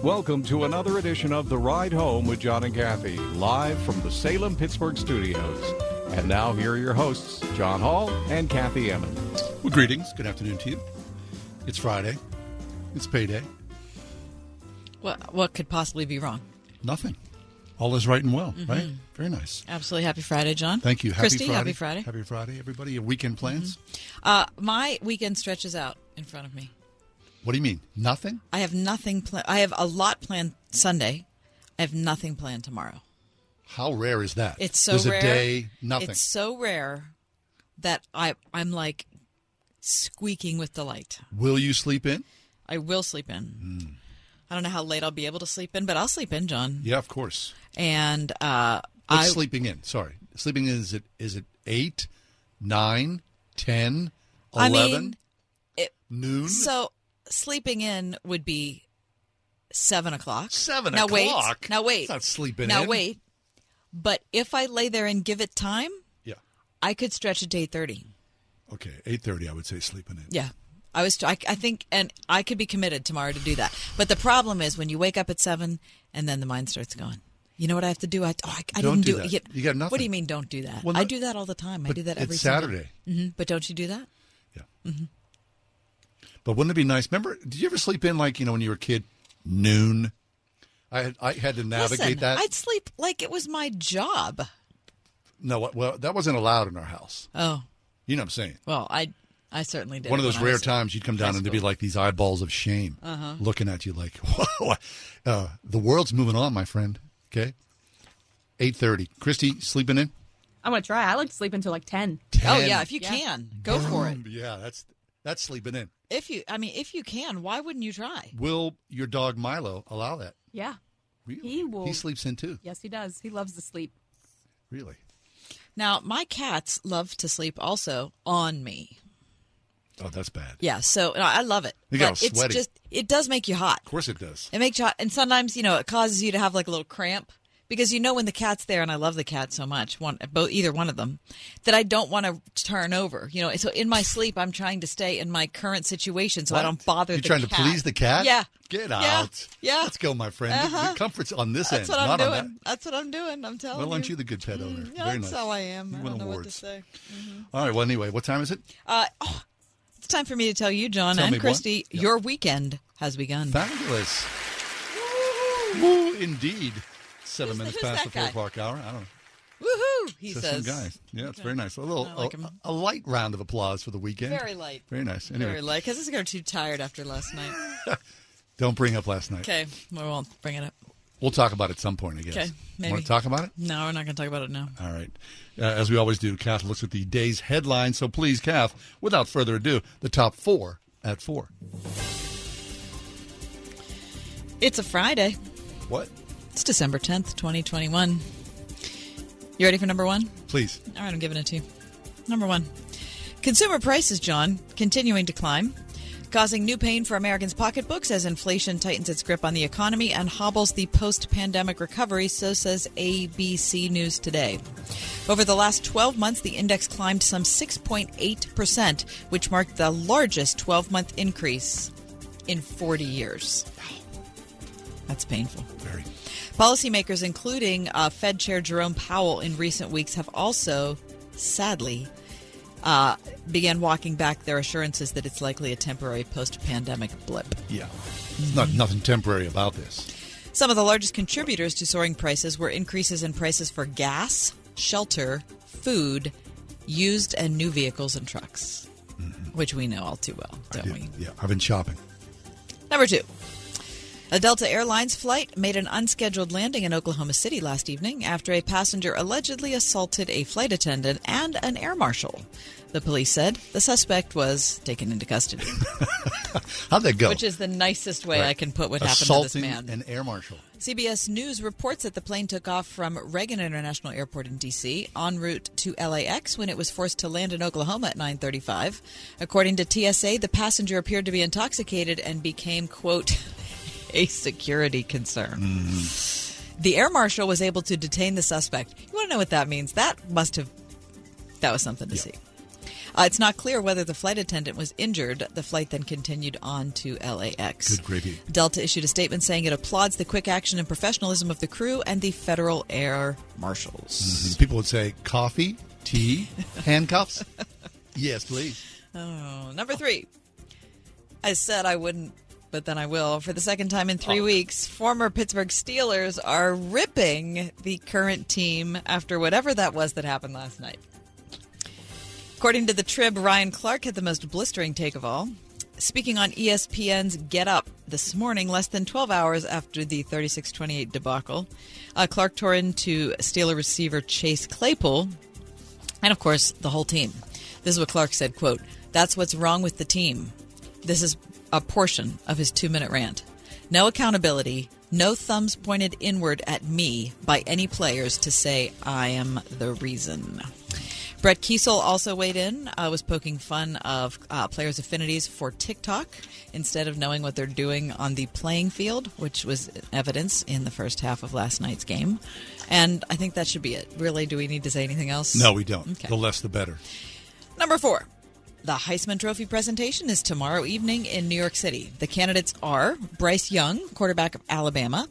Welcome to another edition of The Ride Home with John and Kathy, live from the Salem-Pittsburgh studios. And now here are your hosts, John Hall and Kathy Emmons. Well, greetings. Good afternoon to you. It's Friday. It's payday. Well, what could possibly be wrong? Nothing. All is right and well, right? Very nice. Absolutely. Happy Friday, John. Thank you. Happy Christy, Friday. Happy Friday. Happy Friday, everybody. Your weekend plans? My weekend stretches out in front of me. What do you mean? Nothing? I have nothing planned. I have a lot planned Sunday. I have nothing planned tomorrow. How rare is that? It's so rare. There's a day, nothing. It's so rare that I'm like squeaking with delight. Will you sleep in? I will sleep in. I don't know how late I'll be able to sleep in, but I'll sleep in, John. Yeah, of course. And what's sleeping in? Sorry. Sleeping in, is it 8, 9, 10, 11, noon? So... sleeping in would be 7 o'clock. 7 now o'clock? Wait, now wait. It's not sleeping now in. Now wait. But if I lay there and give it time, yeah, I could stretch it to 8:30. Okay, 8:30 I would say sleeping in. Yeah. I think, and I could be committed tomorrow to do that. But the problem is when you wake up at 7 and then the mind starts going. You know what I have to do? I didn't do it. You got nothing. What do you mean don't do that? Well, I do that all the time. I do that every Saturday. Mm-hmm. But don't you do that? Yeah. Mm-hmm. But wouldn't it be nice? Remember, did you ever sleep in like, you know, when you were a kid, noon? I had to navigate that. I'd sleep like it was my job. No, well, that wasn't allowed in our house. Oh. You know what I'm saying? Well, I certainly did. One of those rare times you'd come down and there'd be like these eyeballs of shame looking at you like, whoa, the world's moving on, my friend. Okay? 8:30. Christy, sleeping in? I'm going to try. I like to sleep until like 10. Oh, yeah. If you can, go for it. Yeah, that's sleeping in. If you can, why wouldn't you try? Will your dog Milo allow that? Yeah. Really? He will. He sleeps in too. Yes, he does. He loves to sleep. Really? Now, my cats love to sleep also on me. Oh, that's bad. Yeah, so I love it. They got all sweaty. It's just, it does make you hot. Of course it does. It makes you hot. And sometimes, you know, it causes you to have like a little cramp. Because you know when the cat's there, and I love the cat so much, either one of them, that I don't want to turn over. You know, so in my sleep, I'm trying to stay in my current situation, so I don't bother the cat. You're trying to please the cat? Yeah. Get out. Yeah. Let's go, my friend. The comfort's on this end. That's what I'm doing. That's what I'm doing. I'm telling you. Well, aren't you the good pet owner? Very nice. That's how I am. I don't know what to say. Mm-hmm. All right. Well, anyway, what time is it? It's time for me to tell you, John and Christy, your weekend has begun. Fabulous. Woo, indeed. 7 minutes past the 4 o'clock hour. I don't know. Woohoo! He says. Some guy. Yeah, it's very nice. A light round of applause for the weekend. Very light. Very nice. Anyway. Very light. Because I'm too tired after last night. Don't bring up last night. Okay, we won't bring it up. We'll talk about it at some point, I guess. Okay, maybe. Want to talk about it? No, we're not going to talk about it now. All right. As we always do, Kath looks at the day's headlines. So please, Kath, without further ado, the top four at four. It's a Friday. What? It's December 10th, 2021. You ready for number one? Please. All right, I'm giving it to you. Number one. Consumer prices, John, continuing to climb, causing new pain for Americans' pocketbooks as inflation tightens its grip on the economy and hobbles the post-pandemic recovery, so says ABC News Today. Over the last 12 months, the index climbed some 6.8%, which marked the largest 12-month increase in 40 years. That's painful. Very. Policymakers, including Fed Chair Jerome Powell in recent weeks, have also, sadly, began walking back their assurances that it's likely a temporary post-pandemic blip. Yeah. There's nothing temporary about this. Some of the largest contributors to soaring prices were increases in prices for gas, shelter, food, used and new vehicles and trucks, which we know all too well, don't we? Yeah, I've been shopping. Number two. A Delta Airlines flight made an unscheduled landing in Oklahoma City last evening after a passenger allegedly assaulted a flight attendant and an air marshal. The police said the suspect was taken into custody. How'd that go? Which is the nicest way I can put what happened to this man. Assaulting an air marshal. CBS News reports that the plane took off from Reagan International Airport in D.C. en route to LAX when it was forced to land in Oklahoma at 9:35. According to TSA, the passenger appeared to be intoxicated and became, quote, a security concern. Mm-hmm. The air marshal was able to detain the suspect. You want to know what that means? That was something to see. It's not clear whether the flight attendant was injured. The flight then continued on to LAX. Good gravy. Delta issued a statement saying it applauds the quick action and professionalism of the crew and the federal air marshals. Mm-hmm. People would say coffee, tea, handcuffs. Yes, please. Oh, number 3. I said I wouldn't, but then I will. For the second time in 3 weeks, former Pittsburgh Steelers are ripping the current team after whatever that was that happened last night. According to the Trib, Ryan Clark had the most blistering take of all. Speaking on ESPN's Get Up this morning, less than 12 hours after the 36-28 debacle, Clark tore into Steeler receiver Chase Claypool and, of course, the whole team. This is what Clark said, quote, "That's what's wrong with the team." This is a portion of his 2-minute rant. "No accountability, no thumbs pointed inward at me by any players to say I am the reason." Brett Kiesel also weighed in, was poking fun of players' affinities for TikTok instead of knowing what they're doing on the playing field, which was evidence in the first half of last night's game. And I think that should be it. Really, do we need to say anything else? No, we don't. Okay. The less, the better. Number 4. The Heisman Trophy presentation is tomorrow evening in New York City. The candidates are Bryce Young, quarterback of Alabama,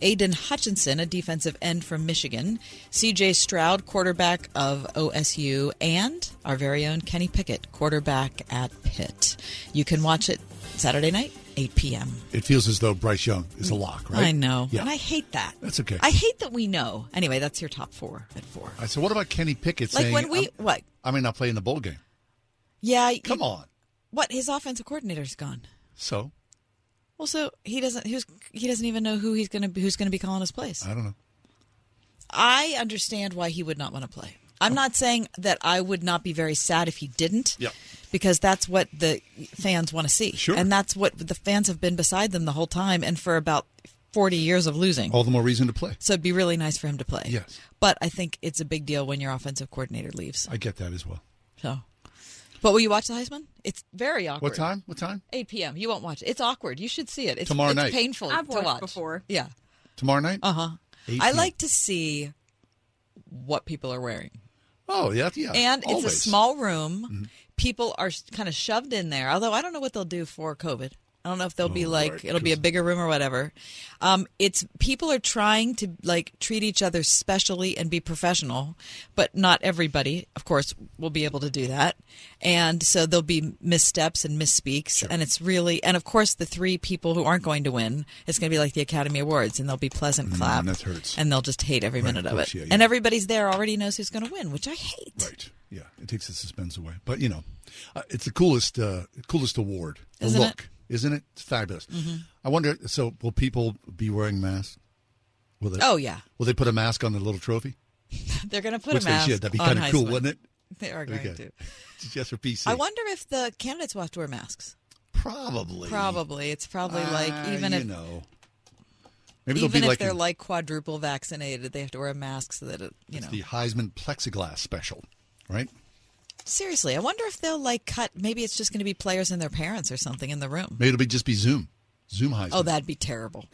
Aidan Hutchinson, a defensive end from Michigan, C.J. Stroud, quarterback of OSU, and our very own Kenny Pickett, quarterback at Pitt. You can watch it Saturday night, 8 p.m. It feels as though Bryce Young is a lock, right? I know. Yeah. And I hate that. That's okay. I hate that we know. Anyway, that's your top 4 at 4. All right, so what about Kenny Pickett saying, I mean, I'll play in the bowl game. Yeah. Come on. What? His offensive coordinator's gone. So? Well, so he doesn't even know who's going to be calling his plays. I don't know. I understand why he would not want to play. I'm not saying that I would not be very sad if he didn't. Yep. Because that's what the fans want to see. Sure. And that's what the fans have been beside them the whole time and for about 40 years of losing. All the more reason to play. So it'd be really nice for him to play. Yes. But I think it's a big deal when your offensive coordinator leaves. I get that as well. So. But will you watch the Heisman? It's very awkward. What time? 8 p.m. You won't watch it. It's awkward. You should see it. It's, tomorrow night. It's painful to watch. I've watched before. Yeah. Tomorrow night? Uh-huh. I like to see what people are wearing. Oh, yeah. And always. It's a small room. Mm-hmm. People are kind of shoved in there, although I don't know what they'll do for COVID. I don't know if they'll be like, Lord, it'll be a bigger room or whatever. People are trying to treat each other specially and be professional, but not everybody, of course, will be able to do that. And so there'll be missteps and misspeaks. Sure. And it's really, and of course, the 3 people who aren't going to win, it's going to be like the Academy Awards, and there'll be pleasant clap. That hurts. And they'll just hate every minute of it. Yeah, yeah. And everybody's there already knows who's going to win, which I hate. Right. Yeah. It takes the suspense away. But, you know, it's the coolest award. Isn't look. It? Isn't it? It's fabulous. Mm-hmm. I wonder, so will people be wearing masks? Will they? Oh, yeah. Will they put a mask on the little trophy? They're going to put a mask on. That'd be kind of cool, wouldn't it? They are going to. Just for PC. I wonder if the candidates will have to wear masks. Probably. It's probably Maybe they're like quadruple vaccinated, they have to wear a mask so that, it's the Heisman plexiglass special, right? Seriously, I wonder if they'll cut. Maybe it's just going to be players and their parents or something in the room. Maybe it'll just be Zoom. Zoom Heisman. Oh, that'd be terrible.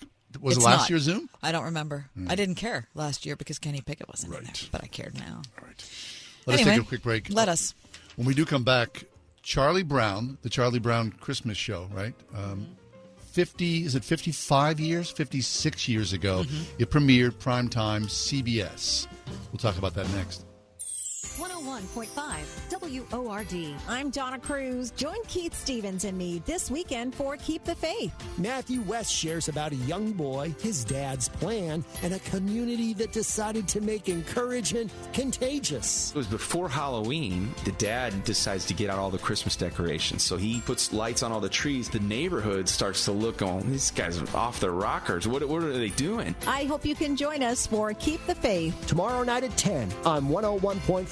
Was it last year Zoom? I don't remember. Mm. I didn't care last year because Kenny Pickett wasn't in there, but I cared now. All right. Let us take a quick break. Let us. When we do come back, Charlie Brown, the Charlie Brown Christmas show, right? 56 years ago, it premiered primetime CBS. We'll talk about that next. 101.5 WORD. I'm Donna Cruz. Join Keith Stevens and me this weekend for Keep the Faith. Matthew West shares about a young boy, his dad's plan, and a community that decided to make encouragement contagious. It was before Halloween. The dad decides to get out all the Christmas decorations. So he puts lights on all the trees. The neighborhood starts to look on. These guys are off their rockers. What are they doing? I hope you can join us for Keep the Faith. Tomorrow night at 10 on 101.5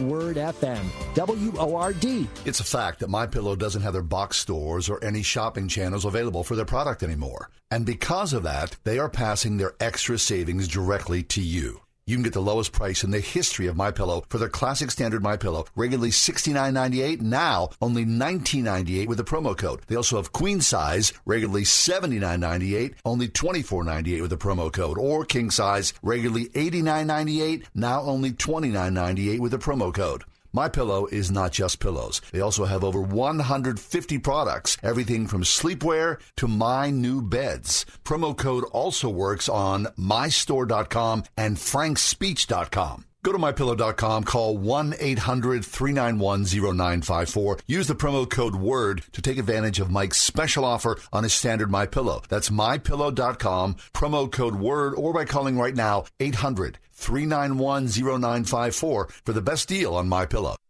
Word FM, WORD. It's a fact that MyPillow doesn't have their box stores or any shopping channels available for their product anymore. And because of that, they are passing their extra savings directly to you. You can get the lowest price in the history of MyPillow for their classic standard MyPillow, regularly $69.98, now only $19.98 with the promo code. They also have queen size, regularly $79.98, only $24.98 with the promo code, or king size, regularly $89.98, now only $29.98 with the promo code. MyPillow is not just pillows. They also have over 150 products, everything from sleepwear to my new beds. Promo code also works on mystore.com and frankspeech.com. Go to MyPillow.com, call 1-800-391-0954. Use the promo code WORD to take advantage of Mike's special offer on his standard MyPillow. That's MyPillow.com, promo code WORD, or by calling right now, 800-391-0954 for the best deal on MyPillow.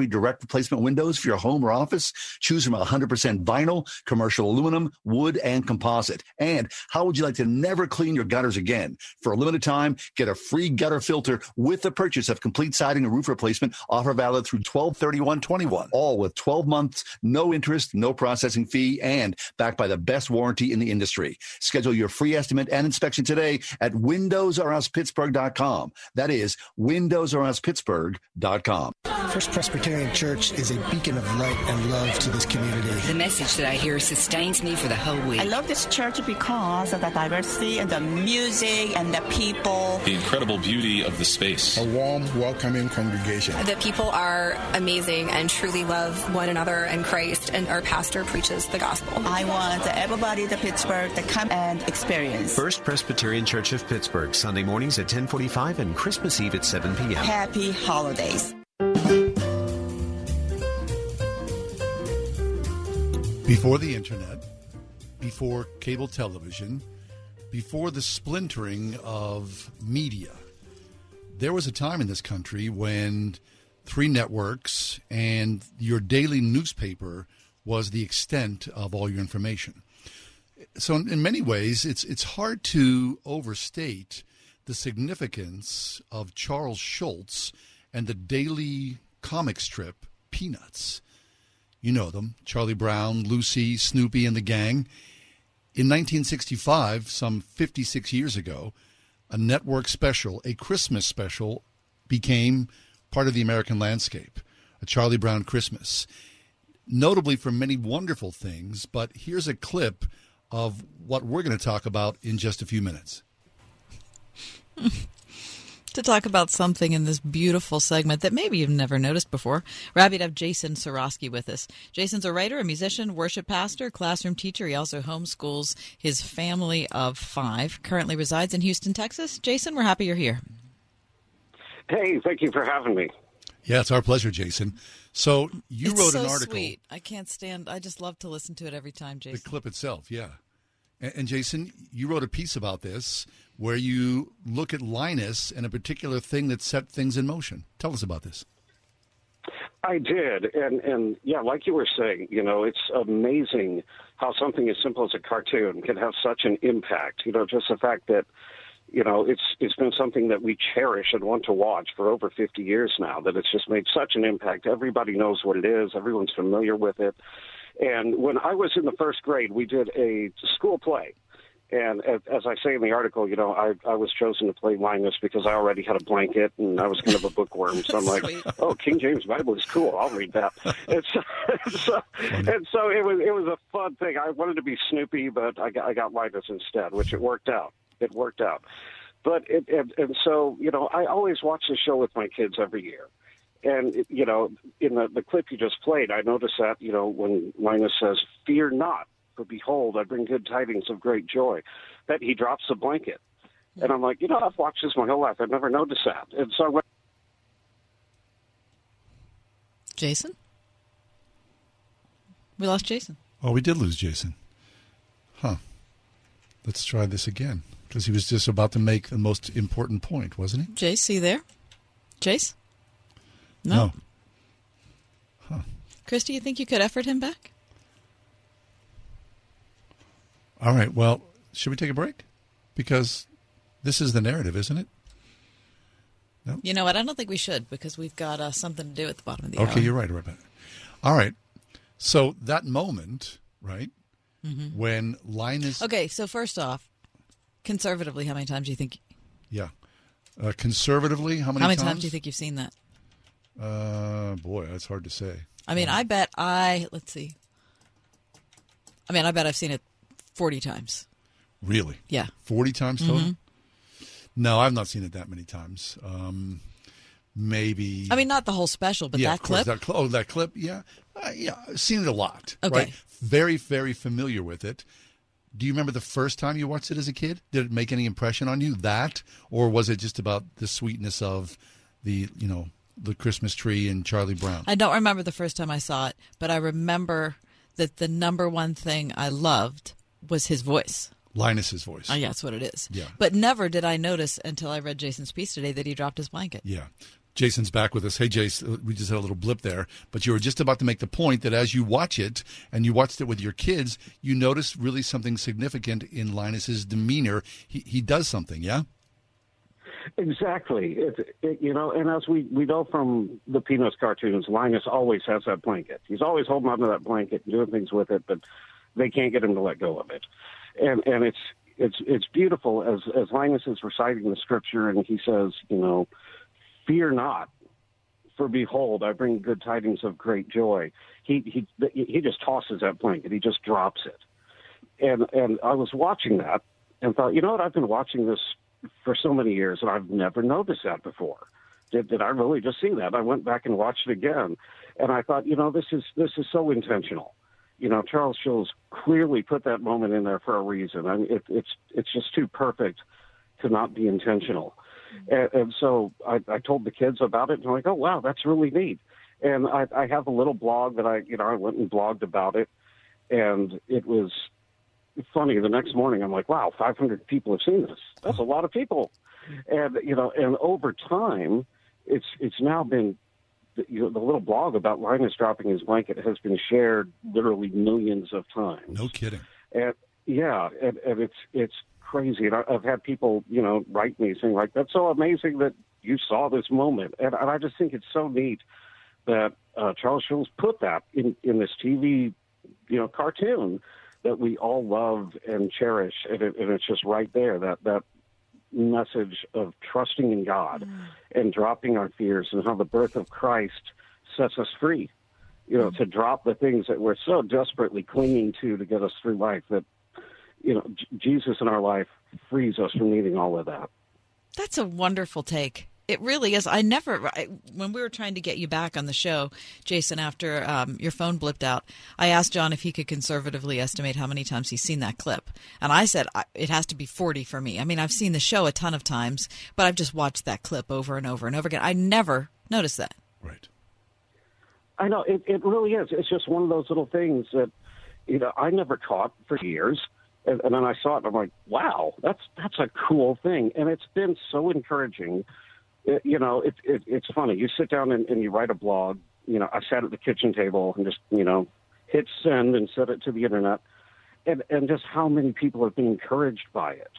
direct replacement windows for your home or office? Choose from 100% vinyl, commercial aluminum, wood, and composite. And how would you like to never clean your gutters again? For a limited time, get a free gutter filter with the purchase of complete siding and roof replacement. Offer valid through 12/31/21. All with 12 months, no interest, no processing fee, and backed by the best warranty in the industry. Schedule your free estimate and inspection today at windowsoruspittsburgh.com. That is windowsoruspittsburgh.com. First Presbyterian Church is a beacon of light and love to this community. The message that I hear sustains me for the whole week. I love this church because of the diversity and the music and the people. The incredible beauty of the space. A warm, welcoming congregation. The people are amazing and truly love one another and Christ, and our pastor preaches the gospel. I want everybody to Pittsburgh to come and experience. First Presbyterian Church of Pittsburgh, Sunday mornings at 10:45 and Christmas Eve at 7 p.m. Happy holidays. Before the internet, before cable television, before the splintering of media, there was a time in this country when three networks and your daily newspaper was the extent of all your information. So in many ways, it's hard to overstate the significance of Charles Schulz and the daily comic strip Peanuts. You know them, Charlie Brown, Lucy, Snoopy, and the gang. In 1965, some 56 years ago, a network special, a Christmas special, became part of the American landscape, a Charlie Brown Christmas, notably for many wonderful things, but here's a clip of what we're going to talk about in just a few minutes. To talk about something in this beautiful segment that maybe you've never noticed before, we're happy to have Jason Sorosky with us. Jason's a writer, a musician, worship pastor, classroom teacher. He also homeschools his family of five, currently resides in Houston, Texas. Jason, we're happy you're here. Hey, thank you for having me. Yeah, it's our pleasure, Jason. So you wrote an article. Sweet. I can't stand, I just love to listen to it every time, Jason. The clip itself, yeah. And Jason, you wrote a piece about this where you look at Linus and a particular thing that set things in motion. Tell us about this. I did. And yeah, like you were saying, you know, it's amazing how something as simple as a cartoon can have such an impact. You know, just the fact that, you know, it's been something that we cherish and want to watch for over 50 years now, that it's just made such an impact. Everybody knows what it is. Everyone's familiar with it. And when I was in the first grade, we did a school play, And as I say in the article, you know, I was chosen to play Linus because I already had a blanket and I was kind of a bookworm. So I'm like, oh, King James Bible is cool. I'll read that. And so it was a fun thing. I wanted to be Snoopy, but I got Linus instead, which it worked out. It worked out. But and so, you know, I always watch the show with my kids every year. And, you know, in the clip you just played, I noticed that, you know, when Linus says, "Fear not. For behold, I bring good tidings of great joy," that he drops a blanket. And I'm like, you know, I've watched this my whole life. I've never noticed that. And so I went. Jason? We lost Jason. Oh, we did lose Jason. Huh. Let's try this again, because he was just about to make the most important point, wasn't he? Jace, are you there? Jace? No. Huh. Chris, do you think you could effort him back? All right, well, should we take a break? Because this is the narrative, isn't it? No? You know what? I don't think we should, because we've got something to do at the bottom of the hour. Okay, you're right about it. All right. So that moment, right, when Linus... Okay, so first off, conservatively, how many times do you think... Yeah. Conservatively, how many times? How many times do you think you've seen that? Boy, that's hard to say. I mean, I bet let's see. I mean, I bet I've seen it 40 times. Really? Yeah. 40 times total? Mm-hmm. No, I've not seen it that many times. Maybe. I mean, not the whole special, but that clip? That clip, yeah. Yeah, I've seen it a lot. Okay. Right? Very, very familiar with it. Do you remember the first time you watched it as a kid? Did it make any impression on you, that? Or was it just about the sweetness of the, you know, the Christmas tree and Charlie Brown? I don't remember the first time I saw it, but I remember that the number one thing I loved was his voice. Linus's voice. Oh, yeah, that's what it is. Yeah. But never did I notice until I read Jason's piece today that he dropped his blanket. Yeah. Jason's back with us. Hey, Jace, we just had a little blip there, but you were just about to make the point that as you watch it, and you watched it with your kids, you noticed really something significant in Linus's demeanor. He does something, yeah? Exactly. You know, and as we know from the Peanuts cartoons, Linus always has that blanket. He's always holding onto that blanket and doing things with it, but they can't get him to let go of it. And it's beautiful as Linus is reciting the scripture and he says, you know, "Fear not, for behold, I bring good tidings of great joy." He just tosses that blanket. He just drops it. And I was watching that and thought, you know what? I've been watching this for so many years and I've never noticed that before. Did I really just see that? I went back and watched it again. And I thought, you know, this is so intentional. You know, Charles Schulz clearly put that moment in there for a reason. I mean, it's just too perfect to not be intentional. And so I told the kids about it, and I'm like, oh, wow, that's really neat. And I have a little blog that I went and blogged about it, and it was funny. The next morning, I'm like, wow, 500 people have seen this. That's a lot of people. And, you know, and over time, it's now been... You know, the little blog about Linus dropping his blanket has been shared literally millions of times. No kidding. And, yeah, and it's crazy. And I've had people, you know, write me saying, like, that's so amazing that you saw this moment. And I just think it's so neat that Charles Schulz put that in this TV, you know, cartoon that we all love and cherish. And it's just right there, that message of trusting in God and dropping our fears, and how the birth of Christ sets us free, you know, to drop the things that we're so desperately clinging to get us through life, that, you know, Jesus in our life frees us from needing all of that. That's a wonderful take. It really is. When we were trying to get you back on the show, Jason, after your phone blipped out, I asked John if he could conservatively estimate how many times he's seen that clip. And I said, it has to be 40 for me. I mean, I've seen the show a ton of times, but I've just watched that clip over and over and over again. I never noticed that. Right. I know. It really is. It's just one of those little things that, you know, I never caught for years. And then I saw it and I'm like, wow, that's a cool thing. And it's been so encouraging. You know, it's funny. You sit down and you write a blog. You know, I sat at the kitchen table and just, you know, hit send and set it to the internet. And just how many people have been encouraged by it.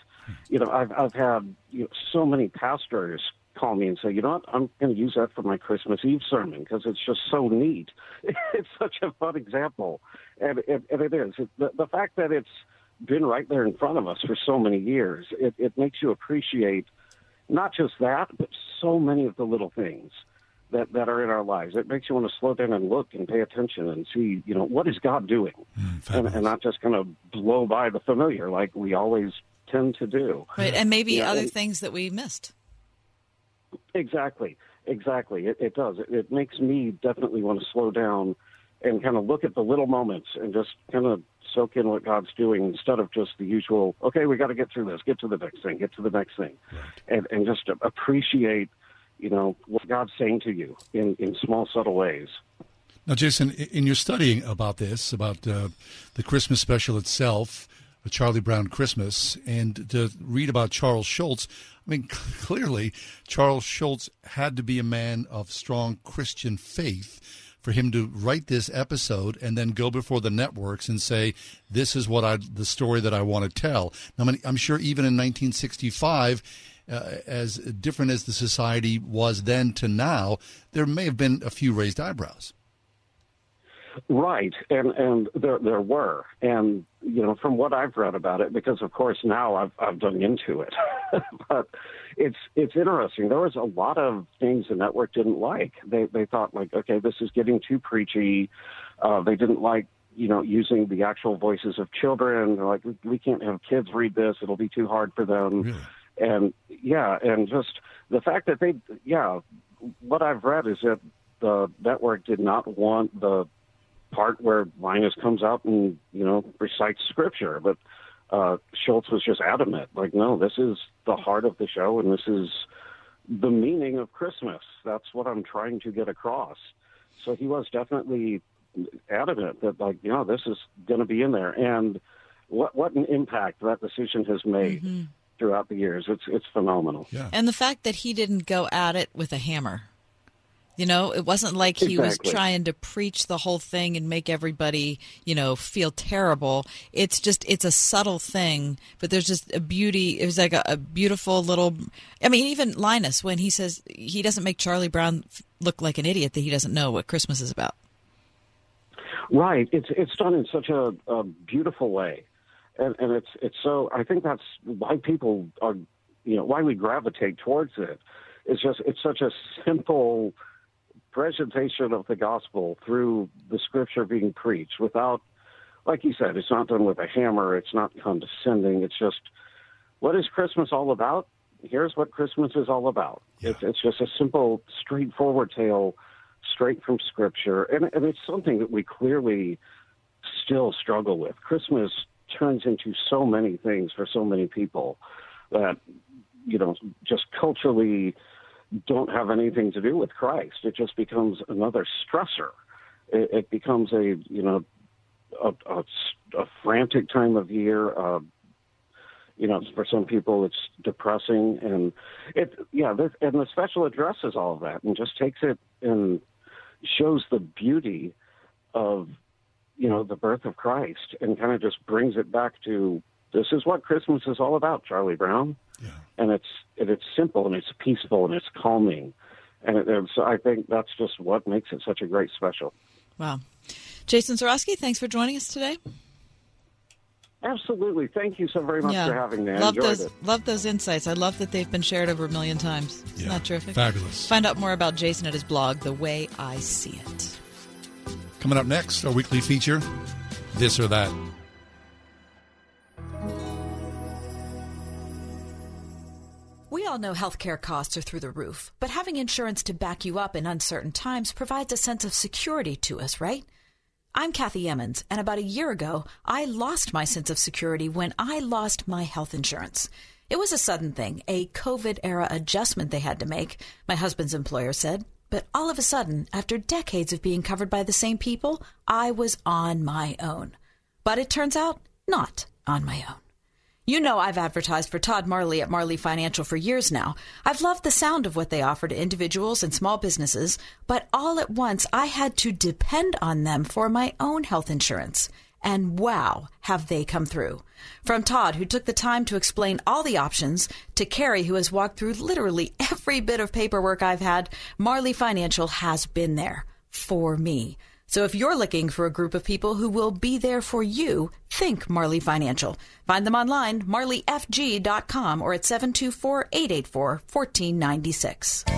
You know, I've had, you know, so many pastors call me and say, you know what, I'm going to use that for my Christmas Eve sermon because it's just so neat. It's such a fun example. And it is. The fact that it's been right there in front of us for so many years. It makes you appreciate not just that, but so many of the little things that are in our lives. It makes you want to slow down and look and pay attention and see, what is God doing? And not just kind of blow by the familiar like we always tend to do. Right, and maybe other things that we missed. Exactly. It does. It makes me definitely want to slow down and kind of look at the little moments and just kind of soak in what God's doing instead of just the usual, okay, we got to get through this, get to the next thing, right. and just appreciate, what God's saying to you in small, subtle ways. Now, Jason, in your studying about this, about the Christmas special itself, a Charlie Brown Christmas, and to read about Charles Schulz, clearly Charles Schulz had to be a man of strong Christian faith for him to write this episode and then go before the networks and say, this is the story that I want to tell. Now, I'm sure even in 1965, as different as the society was then to now, there may have been a few raised eyebrows. Right, and there were. And, from what I've read about it, because, of course, now I've dug into it. But it's interesting. There was a lot of things the network didn't like. They thought, like, okay, this is getting too preachy. They didn't like, using the actual voices of children. They're like, we can't have kids read this. It'll be too hard for them. Really? And, and just the fact that what I've read is that the network did not want the part where Linus comes out and, recites scripture. But Schulz was just adamant, like, no, this is the heart of the show, and this is the meaning of Christmas. That's what I'm trying to get across. So he was definitely adamant that, like, this is going to be in there. And what an impact that decision has made throughout the years. It's phenomenal. Yeah. And the fact that he didn't go at it with a hammer. It wasn't like he was trying to preach the whole thing and make everybody, feel terrible. It's just, it's a subtle thing, but there's just a beauty. It was like a beautiful little, even Linus, when he says he doesn't make Charlie Brown look like an idiot, that he doesn't know what Christmas is about. Right. It's done in such a beautiful way. And it's so, I think that's why people are, why we gravitate towards it. It's just, it's such a simple presentation of the gospel through the scripture being preached without, like you said, it's not done with a hammer. It's not condescending. It's just, what is Christmas all about? Here's what Christmas is all about. Yeah. It's just a simple, straightforward tale, straight from scripture. And it's something that we clearly still struggle with. Christmas turns into so many things for so many people that, just culturally don't have anything to do with Christ. It just becomes another stressor. It becomes a frantic time of year. For some people, it's depressing, and and the special addresses all of that and just takes it and shows the beauty of the birth of Christ and kind of just brings it back to, this is what Christmas is all about, Charlie Brown. Yeah. And it's simple, and it's peaceful, and it's calming. And so I think that's just what makes it such a great special. Wow. Jason Suroski, thanks for joining us today. Absolutely. Thank you so very much for having me. Love those insights. I love that they've been shared over a million times. Isn't that terrific? Fabulous. Find out more about Jason at his blog, The Way I See It. Coming up next, our weekly feature, This or That. We all know healthcare costs are through the roof, but having insurance to back you up in uncertain times provides a sense of security to us, right? I'm Kathy Emmons, and about a year ago, I lost my sense of security when I lost my health insurance. It was a sudden thing, a COVID-era adjustment they had to make, my husband's employer said. But all of a sudden, after decades of being covered by the same people, I was on my own. But it turns out, not on my own. I've advertised for Todd Marley at Marley Financial for years now. I've loved the sound of what they offer to individuals and small businesses, but all at once I had to depend on them for my own health insurance. And wow, have they come through. From Todd, who took the time to explain all the options, to Carrie, who has walked through literally every bit of paperwork I've had, Marley Financial has been there for me. So if you're looking for a group of people who will be there for you, think Marley Financial. Find them online, marleyfg.com, or at 724-884-1496.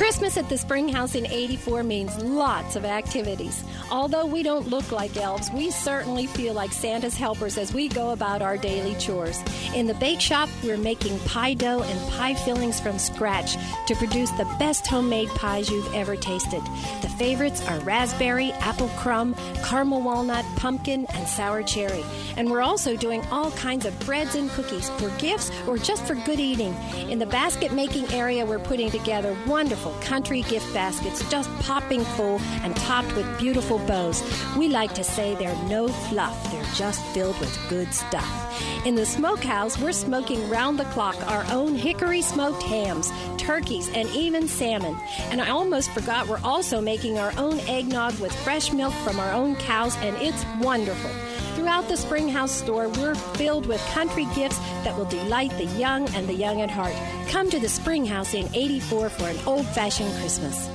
Christmas at the Spring House in 84 means lots of activities. Although we don't look like elves, we certainly feel like Santa's helpers as we go about our daily chores. In the bake shop, we're making pie dough and pie fillings from scratch to produce the best homemade pies you've ever tasted. The favorites are raspberry, apple crumb, caramel walnut, pumpkin, and sour cherry. And we're also doing all kinds of breads and cookies for gifts or just for good eating. In the basket making area, we're putting together wonderful country gift baskets just popping full and topped with beautiful bows. We like to say they're no fluff, they're just filled with good stuff. In the smokehouse, we're smoking round the clock our own hickory smoked hams, turkeys, and even salmon. And I almost forgot we're also making our own eggnog with fresh milk from our own cows, and it's wonderful. Throughout the Springhouse store, we're filled with country gifts that will delight the young and the young at heart. Come to the Springhouse in 84 for an old-fashioned Christmas.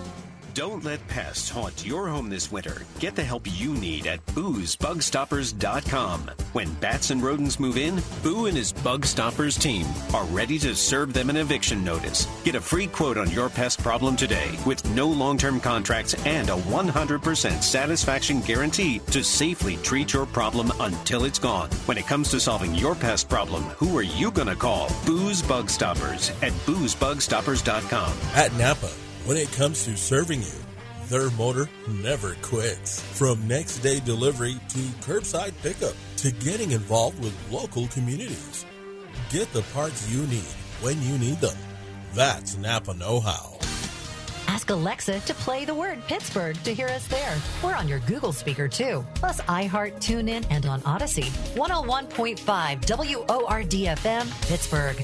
Don't let pests haunt your home this winter. Get the help you need at boosbugstoppers.com. When bats and rodents move in, Boo and his Bug Stoppers team are ready to serve them an eviction notice. Get a free quote on your pest problem today with no long-term contracts and a 100% satisfaction guarantee to safely treat your problem until it's gone. When it comes to solving your pest problem, who are you going to call? Boo's Bug Stoppers at boosbugstoppers.com. At Napa, when it comes to serving you, their motor never quits. From next-day delivery to curbside pickup to getting involved with local communities. Get the parts you need when you need them. That's Napa know-how. Ask Alexa to play the word Pittsburgh to hear us there. We're on your Google speaker, too. Plus iHeart, TuneIn, and on Odyssey. 101.5 WORD-FM, Pittsburgh.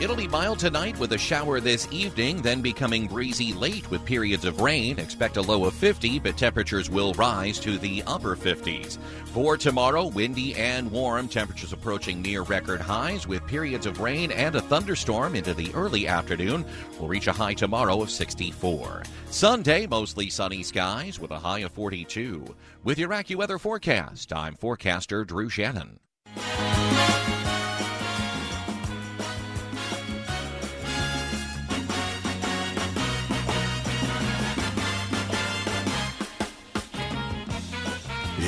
It'll be mild tonight with a shower this evening, then becoming breezy late with periods of rain. Expect a low of 50, but temperatures will rise to the upper 50s. For tomorrow, windy and warm, temperatures approaching near record highs with periods of rain and a thunderstorm into the early afternoon. We'll reach a high tomorrow of 64. Sunday, mostly sunny skies with a high of 42. With your AccuWeather forecast, I'm forecaster Drew Shannon.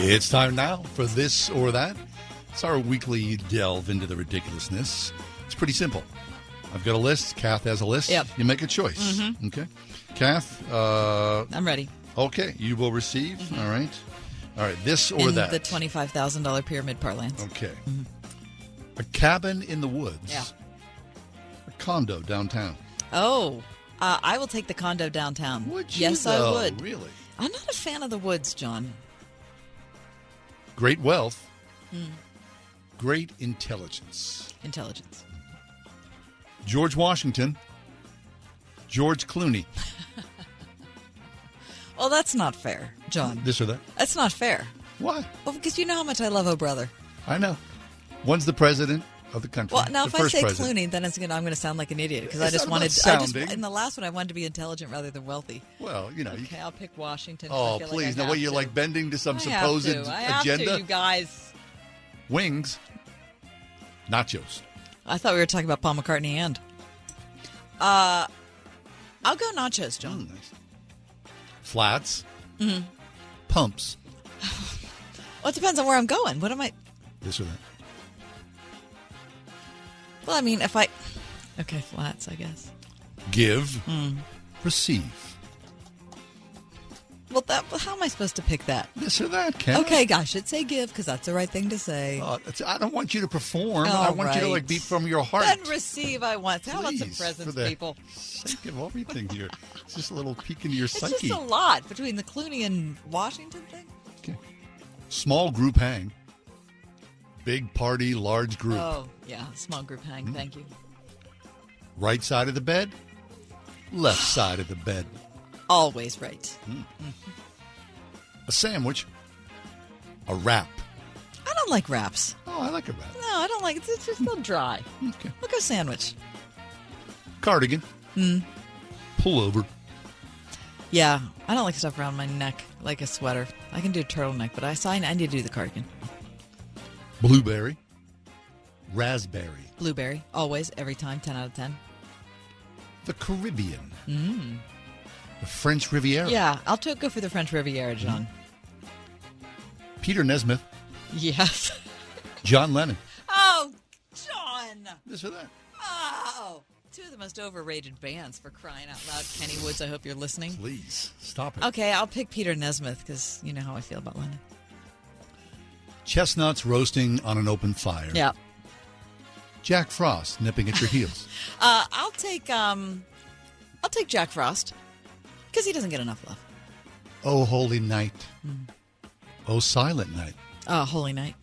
It's time now for This or That. It's our weekly delve into the ridiculousness. It's pretty simple. I've got a list. Kath has a list. Yep. You make a choice. Mm-hmm. Okay. Kath. I'm ready. Okay. You will receive. Mm-hmm. All right. All right. This or in that. The $25,000 pyramid parlance. Okay. Mm-hmm. A cabin in the woods. Yeah. A condo downtown. Oh. I will take the condo downtown. Would you? Yes, though? I would. Really? I'm not a fan of the woods, John. Great wealth, great intelligence. Intelligence. George Washington, George Clooney. Well, that's not fair, John. This or that? That's not fair. Why? Well, because you know how much I love O Brother. I know. One's the president of the country. Well, now if I say president. Clooney, then I'm going to sound like an idiot because in the last one, I wanted to be intelligent rather than wealthy. Well, you know. Okay, I'll pick Washington. Oh, please. Like no, what, you're like bending to some supposed agenda? I have to, you guys. Wings. Nachos. I thought we were talking about Paul McCartney and. I'll go nachos, John. Nice. Flats. Mm-hmm. Pumps. Well, it depends on where I'm going. What am I? This or that. Well, I mean, okay, flats, I guess. Give. Receive. Well, how am I supposed to pick that? This or that, Kat. Okay, I should say give because that's the right thing to say. I don't want you to perform. I want you to, be from your heart. Then receive, I want. Please, how about some presents, people? Sake of everything here. It's just a little peek into your psyche. It's just a lot between the Clooney and Washington thing. Okay. Small group hang. Big party, large group. Oh, yeah. Small group hang. Thank you. Right side of the bed. Left side of the bed. Always right. A sandwich. A wrap. I don't like wraps. Oh, I like a wrap. No, I don't like it. It's just a little dry. Okay. I'll go sandwich. Cardigan. pullover. Yeah, I don't like stuff around my neck, like a sweater. I can do a turtleneck, but I need to do the cardigan. Blueberry. Raspberry. Blueberry. Always, every time, 10 out of 10. The Caribbean. Mm. The French Riviera. Yeah, I'll go for the French Riviera, John. Peter Nesmith. Yes. John Lennon. Oh, John. This or that. Oh. Two of the most overrated bands, for crying out loud. Kenny Woods, I hope you're listening. Please, stop it. Okay, I'll pick Peter Nesmith because you know how I feel about Lennon. Chestnuts roasting on an open fire. Yeah. Jack Frost nipping at your heels. I'll take Jack Frost because he doesn't get enough love. Oh, Holy Night. Mm. Oh, Silent Night. Oh, Holy Night.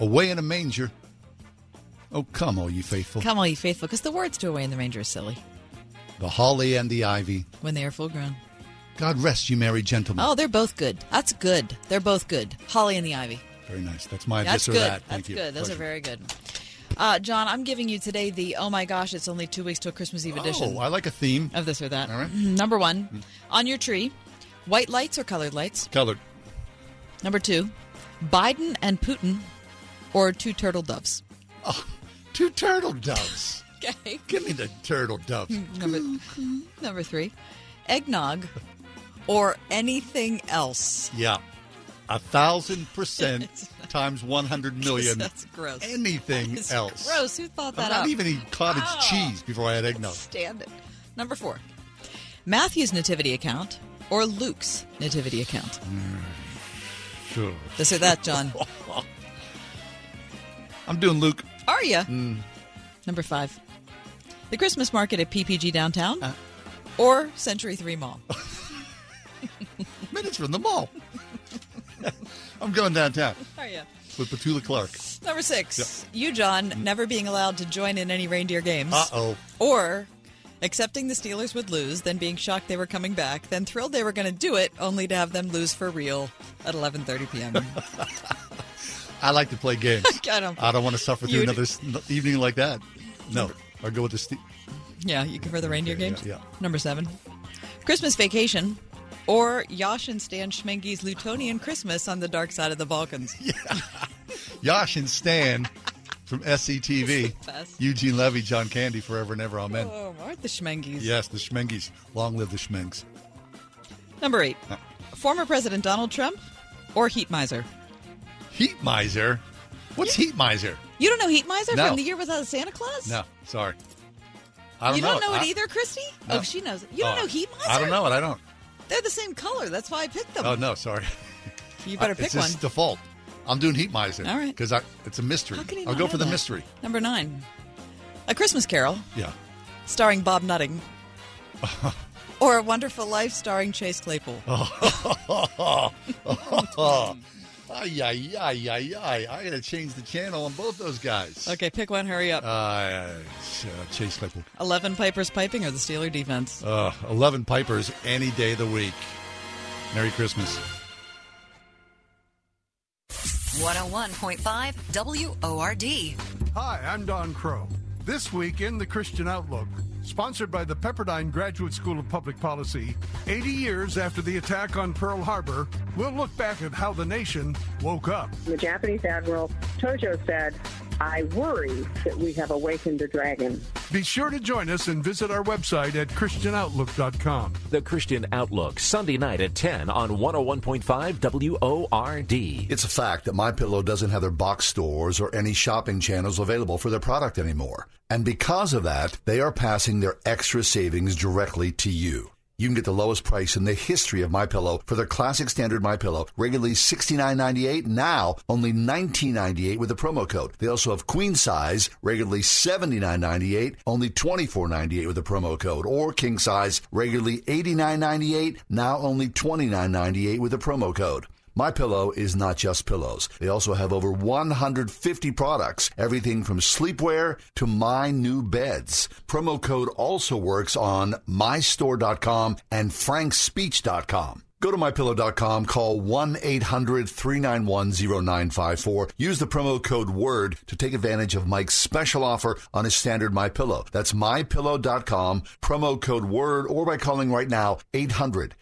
Away in a Manger. Oh, Come All Ye Faithful. Come All Ye Faithful, because the words to Away in the Manger are silly. The Holly and the Ivy. When they are full grown. God Rest You Merry Gentlemen. Oh, they're both good. That's good. They're both good. Holly and the Ivy. Very nice. That's my this or that. Thank you. That's good. Those are very good. John, I'm giving you today the, oh my gosh, it's only 2 weeks till Christmas Eve edition. Oh, I like a theme. Of this or that. All right. Number one, on your tree, white lights or colored lights? Colored. Number two, Biden and Putin or two turtle doves? Oh. Two turtle doves. Okay. Give me the turtle doves. Number three, eggnog or anything else. Yeah. 1,000% times 100 million. That's gross. Anything that else. Gross. Who thought that up? I've even eaten cottage cheese before I had eggnog. Stand it. Number four, Matthew's nativity account or Luke's nativity account. Sure. This or that, John. I'm doing Luke. Are you? Mm. Number five, the Christmas market at PPG Downtown or Century 3 Mall. Minutes from the mall. I'm going downtown. Are you? With Petula Clark. Number six, you, John, never being allowed to join in any reindeer games. Uh-oh. Or accepting the Steelers would lose, then being shocked they were coming back, then thrilled they were going to do it, only to have them lose for real at 11:30 p.m. I like to play games. I don't want to suffer through another evening like that. No. Or go with the Yeah, you prefer the reindeer games? Yeah. Number seven, Christmas Vacation or Yosh and Stan Schmengi's Lutonian Christmas on the Dark Side of the Balkans. Yeah. Yosh and Stan from SCTV. Eugene Levy, John Candy, forever and ever, amen. Oh, aren't the Schmengis? Yes, the Schmengis. Long live the Schmengs. Number eight, former President Donald Trump or Heat Miser? Heat Miser? What's Heat Miser? You don't know Heat Miser from The Year Without a Santa Claus? No, sorry. I don't know. You don't know it either, Christy? No. Oh, she knows it. You don't know Heat Miser? I don't know it. I don't. They're the same color. That's why I picked them. Oh, no, sorry. You better pick one. It's just default. I'm doing Heat Miser. All right. Because it's a mystery. How can you I'll go for the mystery. Number nine. A Christmas Carol. Yeah. Starring Bob Nutting. Or A Wonderful Life starring Chase Claypool. Ay, ay, ay, ay, ay. I got to change the channel on both those guys. Okay, pick one. Hurry up. Chase Claypool. 11 Pipers piping or the Steeler defense? 11 Pipers any day of the week. Merry Christmas. 101.5 WORD. Hi, I'm Don Crow. This week in The Christian Outlook, sponsored by the Pepperdine Graduate School of Public Policy, 80 years after the attack on Pearl Harbor, we'll look back at how the nation woke up. The Japanese Admiral Tojo said, "I worry that we have awakened a dragon." Be sure to join us and visit our website at ChristianOutlook.com. The Christian Outlook, Sunday night at 10 on 101.5 WORD. It's a fact that MyPillow doesn't have their box stores or any shopping channels available for their product anymore. And because of that, they are passing their extra savings directly to you. You can get the lowest price in the history of MyPillow for their classic standard MyPillow, regularly $69.98, now only $19.98 with the promo code. They also have queen size, regularly $79.98, only $24.98 with the promo code, or king size, regularly $89.98, now only $29.98 with the promo code. MyPillow is not just pillows. They also have over 150 products, everything from sleepwear to my new beds. Promo code also works on mystore.com and frankspeech.com. Go to MyPillow.com, call 1-800-391-0954. Use the promo code WORD to take advantage of Mike's special offer on his standard MyPillow. That's MyPillow.com, promo code WORD, or by calling right now, 800-391-0954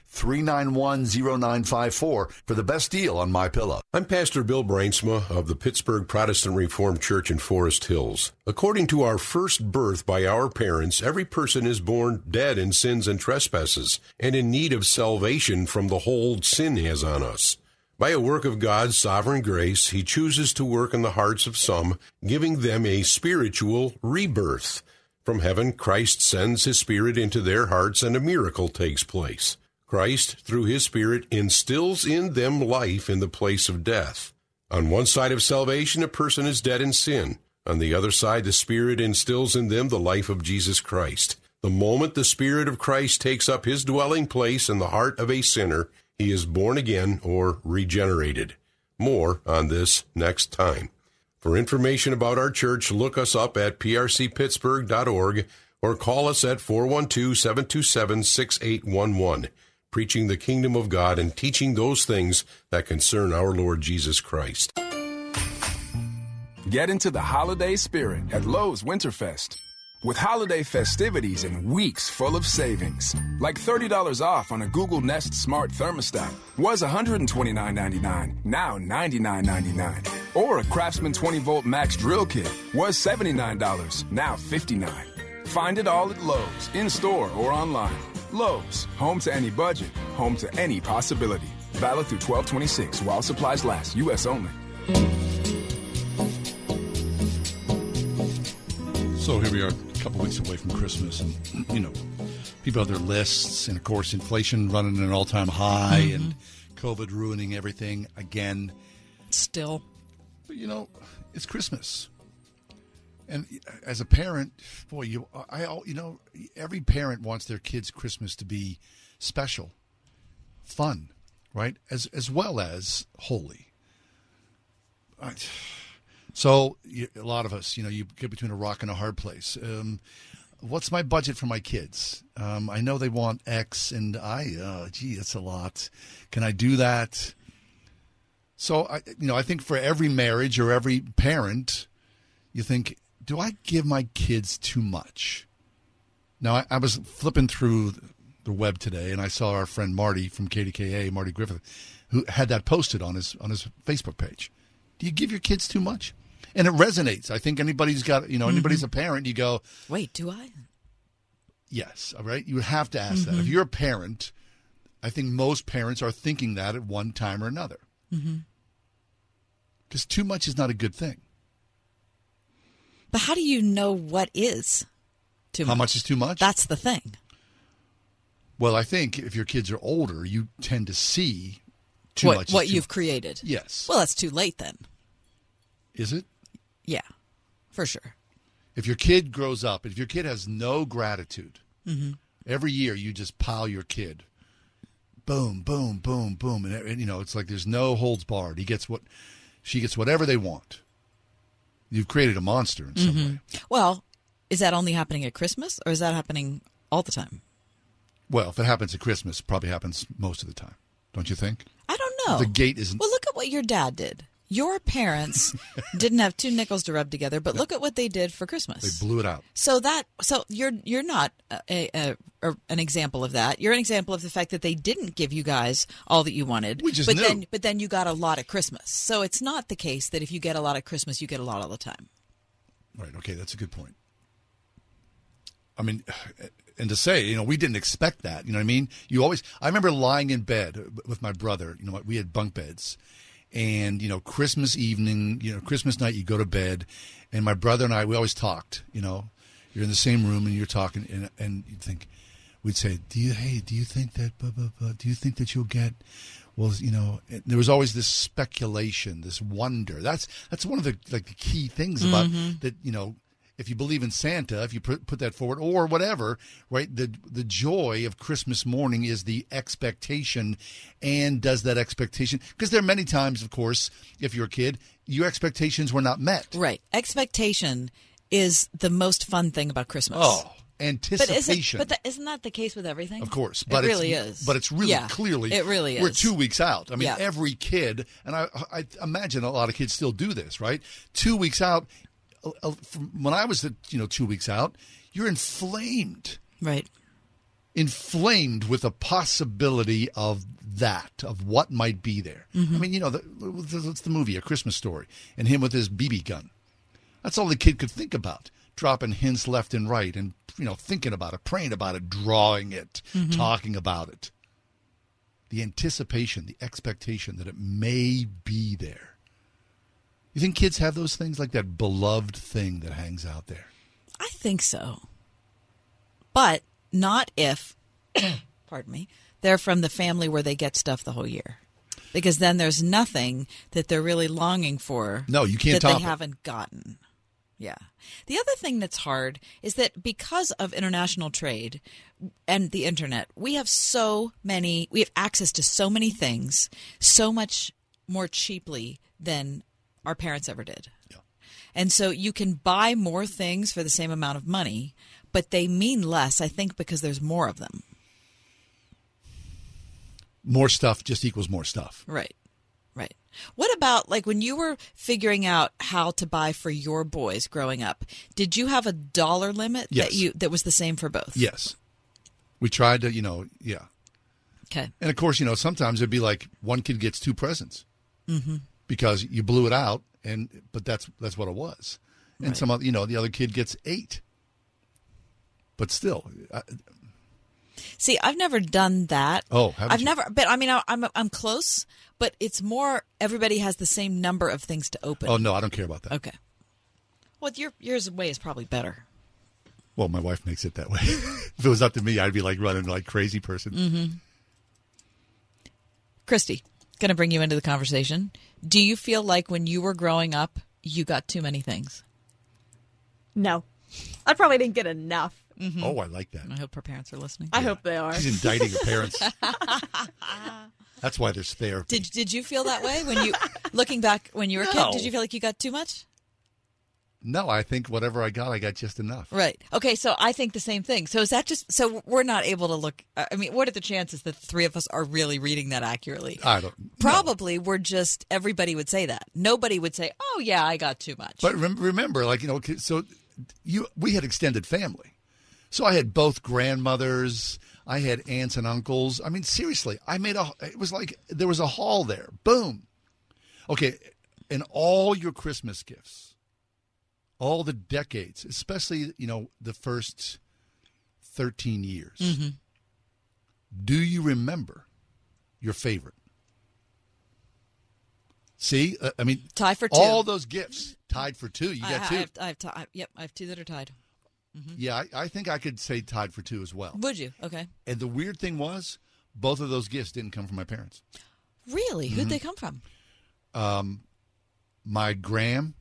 for the best deal on MyPillow. I'm Pastor Bill Brainsma of the Pittsburgh Protestant Reformed Church in Forest Hills. According to our first birth by our parents, every person is born dead in sins and trespasses and in need of salvation from the hold sin has on us. By a work of God's sovereign grace, He chooses to work in the hearts of some, giving them a spiritual rebirth. From heaven, Christ sends His Spirit into their hearts and a miracle takes place. Christ, through His Spirit, instills in them life in the place of death. On one side of salvation, a person is dead in sin. On the other side, the Spirit instills in them the life of Jesus Christ. The moment the Spirit of Christ takes up His dwelling place in the heart of a sinner, he is born again or regenerated. More on this next time. For information about our church, look us up at prcpittsburgh.org or call us at 412-727-6811. Preaching the kingdom of God and teaching those things that concern our Lord Jesus Christ. Get into the holiday spirit at Lowe's Winterfest. With holiday festivities and weeks full of savings, like $30 off on a Google Nest Smart Thermostat, was $129.99, now $99.99. Or a Craftsman 20-volt max drill kit was $79, now $59. Find it all at Lowe's, in-store or online. Lowe's, home to any budget, home to any possibility. Valid through 12/26 while supplies last. U.S. only. So here we are, a couple weeks away from Christmas, and people have their lists, and of course, inflation running at an all-time high, and COVID ruining everything again. Still, but it's Christmas. And as a parent, boy, every parent wants their kids' Christmas to be special, fun, right? As well as holy. So a lot of us, you get between a rock and a hard place. What's my budget for my kids? I know they want X, and that's a lot. Can I do that? So I think for every marriage or every parent, you think, do I give my kids too much? Now, I was flipping through the web today, and I saw our friend Marty from KDKA, Marty Griffith, who had that posted on his Facebook page. Do you give your kids too much? And it resonates. I think anybody's got, anybody's a parent, you go, wait, do I? Yes, all right? You have to ask that. If you're a parent, I think most parents are thinking that at one time or another. Because too much is not a good thing. But how do you know what is too much? How much is too much? That's the thing. Well, I think if your kids are older, you tend to see too much. What you've created. Yes. Well, that's too late then. Is it? Yeah, for sure. If your kid grows up, if your kid has no gratitude, every year you just pile your kid. Boom, boom, boom, boom. And it's like there's no holds barred. She gets whatever they want. You've created a monster in some way. Well, is that only happening at Christmas, or is that happening all the time? Well, if it happens at Christmas, it probably happens most of the time. Don't you think? I don't know. The gate isn't... Well, look at what your dad did. Your parents didn't have two nickels to rub together, but look at what they did for Christmas. They blew it out. So you're not an example of that. You're an example of the fact that they didn't give you guys all that you wanted. But then you got a lot of Christmas. So it's not the case that if you get a lot of Christmas, you get a lot all the time. Right. Okay. That's a good point. I mean, and to say, we didn't expect that. You know what I mean? I remember lying in bed with my brother. We had bunk beds. And, Christmas evening, Christmas night, you go to bed, and my brother and I, we always talked, you're in the same room and you're talking, and you'd think, we'd say, do you think that, blah, blah, blah, do you think that you'll get, well, there was always this speculation, this wonder. That's one of the key things about that, if you believe in Santa, if you put that forward or whatever, right? The joy of Christmas morning is the expectation, and does that expectation, because there are many times, of course, if you're a kid, your expectations were not met. Right. Expectation is the most fun thing about Christmas. Oh, anticipation. But isn't that the case with everything? Of course. But it really is. But it's really clearly. It really is. We're 2 weeks out. I mean, every kid, and I imagine a lot of kids still do this, right? 2 weeks out. From when I was, 2 weeks out, you're inflamed. Right. Inflamed with the possibility of that, of what might be there. Mm-hmm. I mean, it's the movie, A Christmas Story, and him with his BB gun. That's all the kid could think about, dropping hints left and right and, thinking about it, praying about it, drawing it, mm-hmm. talking about it. The anticipation, the expectation that it may be there. You think kids have those things, like that beloved thing that hangs out there? I think so. But not if, pardon me, they're from the family where they get stuff the whole year. Because then there's nothing that they're really longing for. No, you can't top it. That they haven't gotten. Yeah. The other thing that's hard is that because of international trade and the internet, we have access to so many things so much more cheaply than our parents ever did. Yeah. And so you can buy more things for the same amount of money, but they mean less, I think, because there's more of them. More stuff just equals more stuff. Right. What about, like, when you were figuring out how to buy for your boys growing up, did you have a dollar limit that was the same for both? Yes. We tried to, Okay. And, of course, sometimes it'd be like one kid gets two presents mm-hmm. because you blew it out, but that's what it was. And right. some other, the other kid gets eight. But still... See, I've never done that. Oh, haven't I've you? Never, but I mean, I'm close, but it's more everybody has the same number of things to open. Oh, no, I don't care about that. Okay. Well, yours way is probably better. Well, my wife makes it that way. If it was up to me, I'd be like running like crazy person. Mm-hmm. Christy, going to bring you into the conversation. Do you feel like when you were growing up, you got too many things? No. I probably didn't get enough. Mm-hmm. Oh, I like that. I hope her parents are listening. I hope they are. She's indicting her parents. That's why there's therapy. Did you feel that way when you, looking back when you were a kid? Did you feel like you got too much? No, I think whatever I got just enough. Right. Okay, so I think the same thing. So is that just, so we're not able to look, I mean, what are the chances that the three of us are really reading that accurately? I don't know. Probably we're just, everybody would say that. Nobody would say, oh yeah, I got too much. But remember, we had extended family. So I had both grandmothers, I had aunts and uncles. I mean, seriously, it was like there was a haul there. Boom. Okay, and all your Christmas gifts, all the decades, especially, the first 13 years. Mm-hmm. Do you remember your favorite? See, I mean, tie for two. All those gifts tied for two. You got two. I have two that are tied. Mm-hmm. Yeah, I think I could say tied for two as well. Would you? Okay. And the weird thing was, both of those gifts didn't come from my parents. Really? Mm-hmm. Who'd they come from? My gram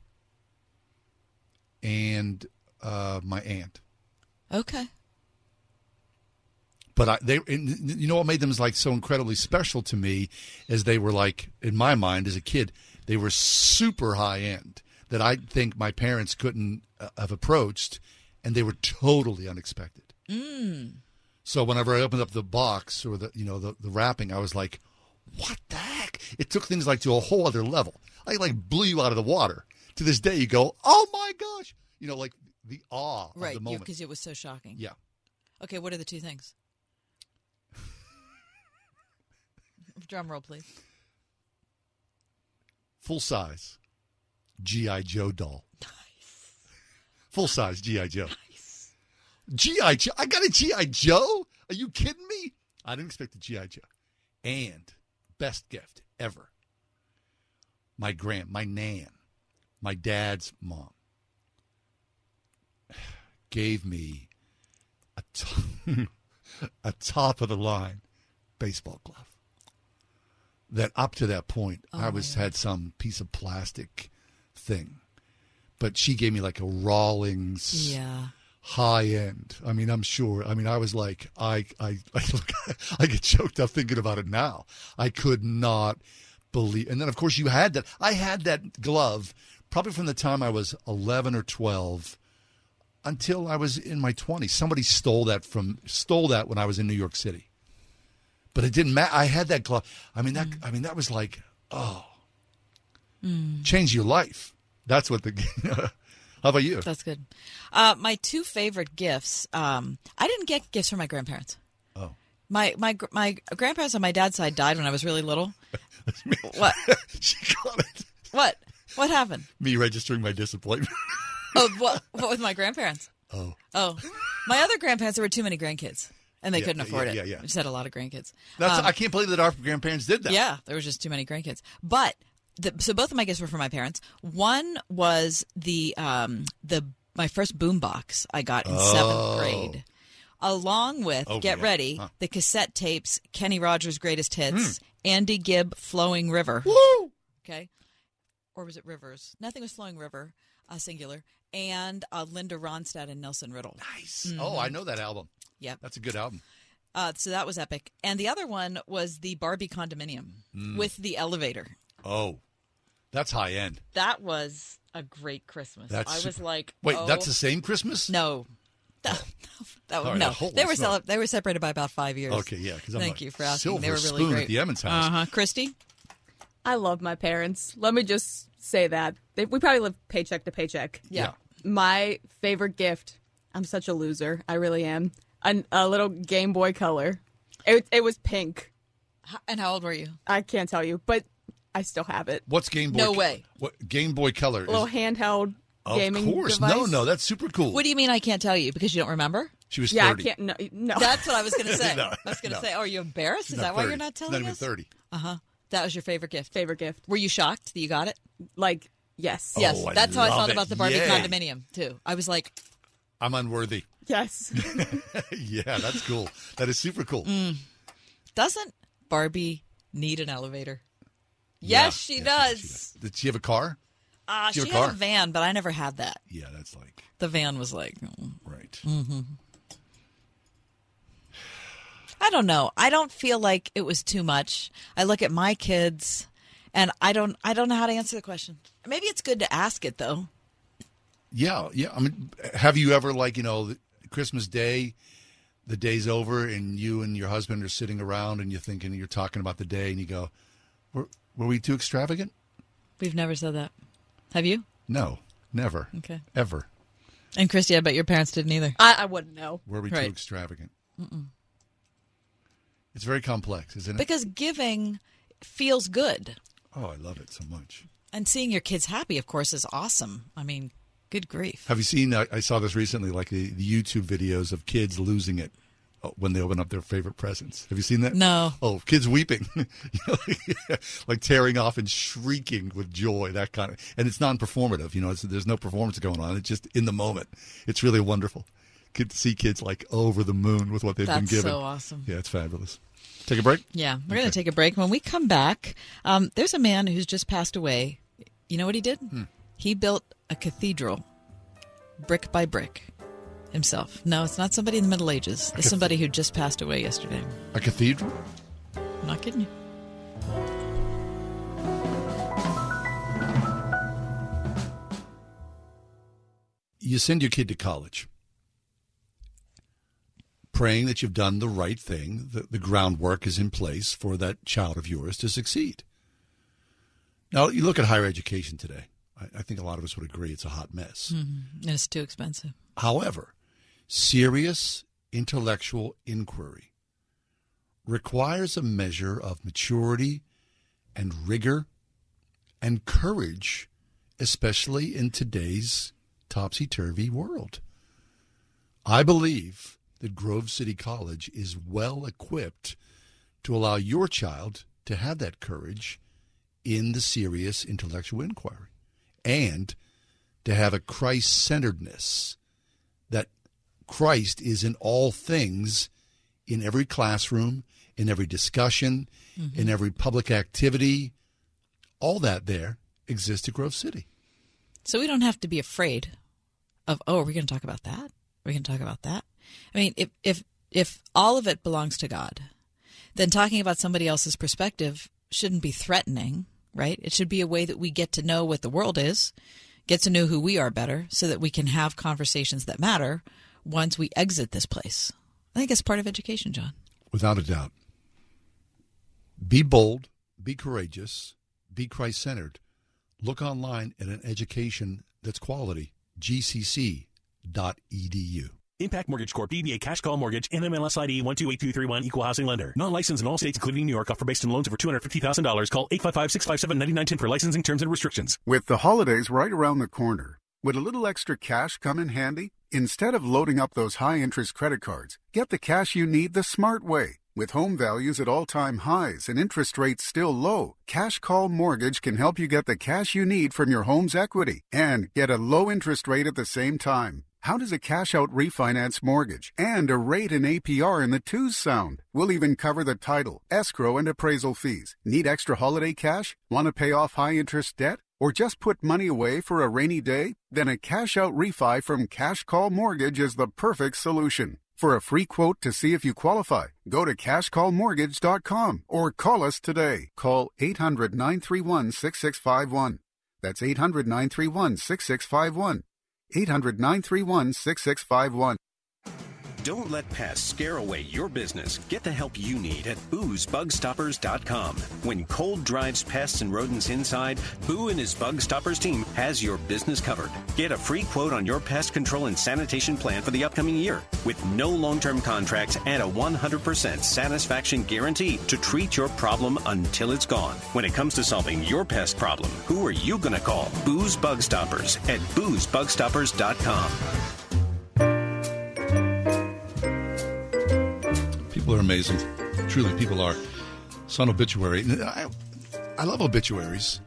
and my aunt. Okay. But what made them like so incredibly special to me is they were like, in my mind as a kid, they were super high end that I think my parents couldn't have approached. And they were totally unexpected. Mm. So whenever I opened up the box or the wrapping, I was like, what the heck? It took things like to a whole other level. I blew you out of the water. To this day, you go, oh my gosh. Like the awe of the moment. Right, because it was so shocking. Yeah. Okay, what are the two things? Drum roll, please. Full-size G.I. Joe doll. Full-size G.I. Joe. Nice. G.I. Joe? I got a G.I. Joe? Are you kidding me? I didn't expect a G.I. Joe. And best gift ever. My nan, my dad's mom, gave me a top-of-the-line baseball glove. That up to that point, I had some piece of plastic thing. But she gave me like a Rawlings high end. I mean, I'm sure. I mean, I was like, I get choked up thinking about it now. I could not believe. And then, of course, you had that. I had that glove probably from the time I was 11 or 12 until I was in my 20s. Somebody stole that when I was in New York City. But it didn't matter. I had that glove. I mean that was like, change your life. That's what the How about you? That's good. My two favorite gifts. I didn't get gifts from my grandparents. Oh. My grandparents on my dad's side died when I was really little. What? She got it. What? What happened? Me registering my disappointment. Oh, what with my grandparents? Oh, my other grandparents. There were too many grandkids, and they couldn't afford it. Yeah. We just had a lot of grandkids. That's I can't believe that our grandparents did that. Yeah, there was just too many grandkids. But so both of my gifts were from my parents. One was my first boombox I got in seventh grade. Along with, the cassette tapes, Kenny Rogers' Greatest Hits, Andy Gibb, Flowing River. Woo! Okay. Or was it Rivers? Nothing was Flowing River, singular. And Linda Ronstadt and Nelson Riddle. Nice. Mm-hmm. Oh, I know that album. Yep. That's a good album. So that was epic. And the other one was the Barbie condominium with the elevator. Oh, that's high end. That was a great Christmas. That's the same Christmas? No. They were separated by about 5 years. Okay, yeah. Thank you for asking. They were really great. At the Emmons house. Uh-huh. Christy? I love my parents. Let me just say that. We probably live paycheck to paycheck. Yeah. My favorite gift, I'm such a loser. I really am. A little Game Boy Color. It was pink. And how old were you? I can't tell you, but I still have it. What's Game Boy? No way. What Game Boy Color? A little handheld. Of course. Device. No, that's super cool. What do you mean I can't tell you? Because you don't remember? She was 30. Yeah, I can't. No. That's what I was going to say. I was going to say, are you embarrassed? Is that 30. Why you're not telling us? Not even 30. Uh-huh. That was your favorite gift. Were you shocked that you got it? Like, yes. Oh, yes. That's how I thought about the Barbie condominium, too. I was like, I'm unworthy. Yes. Yeah, that's cool. That is super cool. Doesn't Barbie need an elevator? Yes, she does. Did she have a car? She had a van, but I never had that. Yeah, that's like... The van was like... Mm. Right. Mm-hmm. I don't know. I don't feel like it was too much. I look at my kids, and I don't know how to answer the question. Maybe it's good to ask it, though. Yeah. I mean, have you ever, Christmas Day, the day's over, and you and your husband are sitting around, and you're talking about the day, and you go, were we too extravagant? We've never said that. Have you? No, never. Okay. Ever. And Christy, I bet your parents didn't either. I wouldn't know. Were we too extravagant? Mm-mm. It's very complex, isn't it? Because giving feels good. Oh, I love it so much. And seeing your kids happy, of course, is awesome. I mean, good grief. Have you seen, I saw this recently, like the YouTube videos of kids losing it when they open up their favorite presents. Have you seen that? No. Oh, kids weeping. Like tearing off and shrieking with joy, that kind of. And it's non-performative. There's no performance going on. It's just in the moment. It's really wonderful. Good to see kids like over the moon with what they've been given. That's so awesome. Yeah, it's fabulous. Take a break? Yeah, we're going to take a break. When we come back, there's a man who's just passed away. You know what he did? He built a cathedral brick by brick. Himself. No, it's not somebody in the Middle Ages. It's somebody who just passed away yesterday. A cathedral? I'm not kidding you. You send your kid to college, praying that you've done the right thing, that the groundwork is in place for that child of yours to succeed. Now, you look at higher education today. I think a lot of us would agree it's a hot mess. Mm-hmm. And it's too expensive. However, serious intellectual inquiry requires a measure of maturity and rigor and courage, especially in today's topsy-turvy world. I believe that Grove City College is well equipped to allow your child to have that courage in the serious intellectual inquiry and to have a Christ-centeredness. That Christ is in all things, in every classroom, in every discussion, in every public activity. All that there exists at Grove City. So we don't have to be afraid of, are we going to talk about that? Are we going to talk about that? I mean, if all of it belongs to God, then talking about somebody else's perspective shouldn't be threatening, right? It should be a way that we get to know what the world is. get to know who we are better so that we can have conversations that matter once we exit this place. I think it's part of education, John. Without a doubt. Be bold, be courageous, be Christ-centered. Look online at an education that's quality. GCC.edu. Impact Mortgage Corp. DBA Cash Call Mortgage. NMLS ID 128231. Equal housing lender. Non-licensed in all states, including New York. Offer based on loans over $250,000. Call 855-657-9910 for licensing terms and restrictions. With the holidays right around the corner, would a little extra cash come in handy? Instead of loading up those high-interest credit cards, get the cash you need the smart way. With home values at all-time highs and interest rates still low, Cash Call Mortgage can help you get the cash you need from your home's equity and get a low interest rate at the same time. How does a cash-out refinance mortgage and a rate and APR in the twos sound? We'll even cover the title, escrow, and appraisal fees. Need extra holiday cash? Want to pay off high-interest debt? Or just put money away for a rainy day? Then a cash-out refi from Cash Call Mortgage is the perfect solution. For a free quote to see if you qualify, go to cashcallmortgage.com or call us today. Call 800-931-6651. That's 800-931-6651. 800-931-6651. Don't let pests scare away your business. Get the help you need at boozbugstoppers.com. When cold drives pests and rodents inside, Boo and his Bug Stoppers team has your business covered. Get a free quote on your pest control and sanitation plan for the upcoming year. With no long-term contracts and a 100% satisfaction guarantee to treat your problem until it's gone. When it comes to solving your pest problem, who are you going to call? Boo's Bug Stoppers at boozbugstoppers.com. People are amazing. Truly, people are. It's on obituary. I love obituaries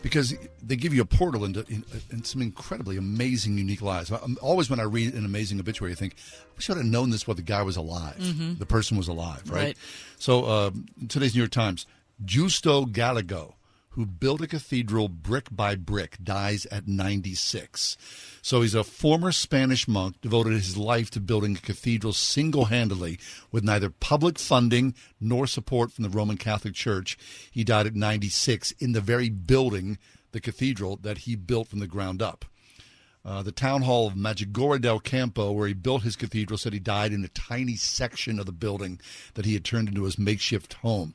because they give you a portal into some incredibly amazing, unique lives. Always when I read an amazing obituary, I think, I wish I'd have known this while the guy was alive. Mm-hmm. The person was alive, right? So today's New York Times, Justo Gallego, who built a cathedral brick by brick, dies at 96. So he's a former Spanish monk, devoted his life to building a cathedral single-handedly with neither public funding nor support from the Roman Catholic Church. He died at 96 in the very building, the cathedral, that he built from the ground up. The town hall of Majagorda del Campo, where he built his cathedral, said he died in a tiny section of the building that he had turned into his makeshift home.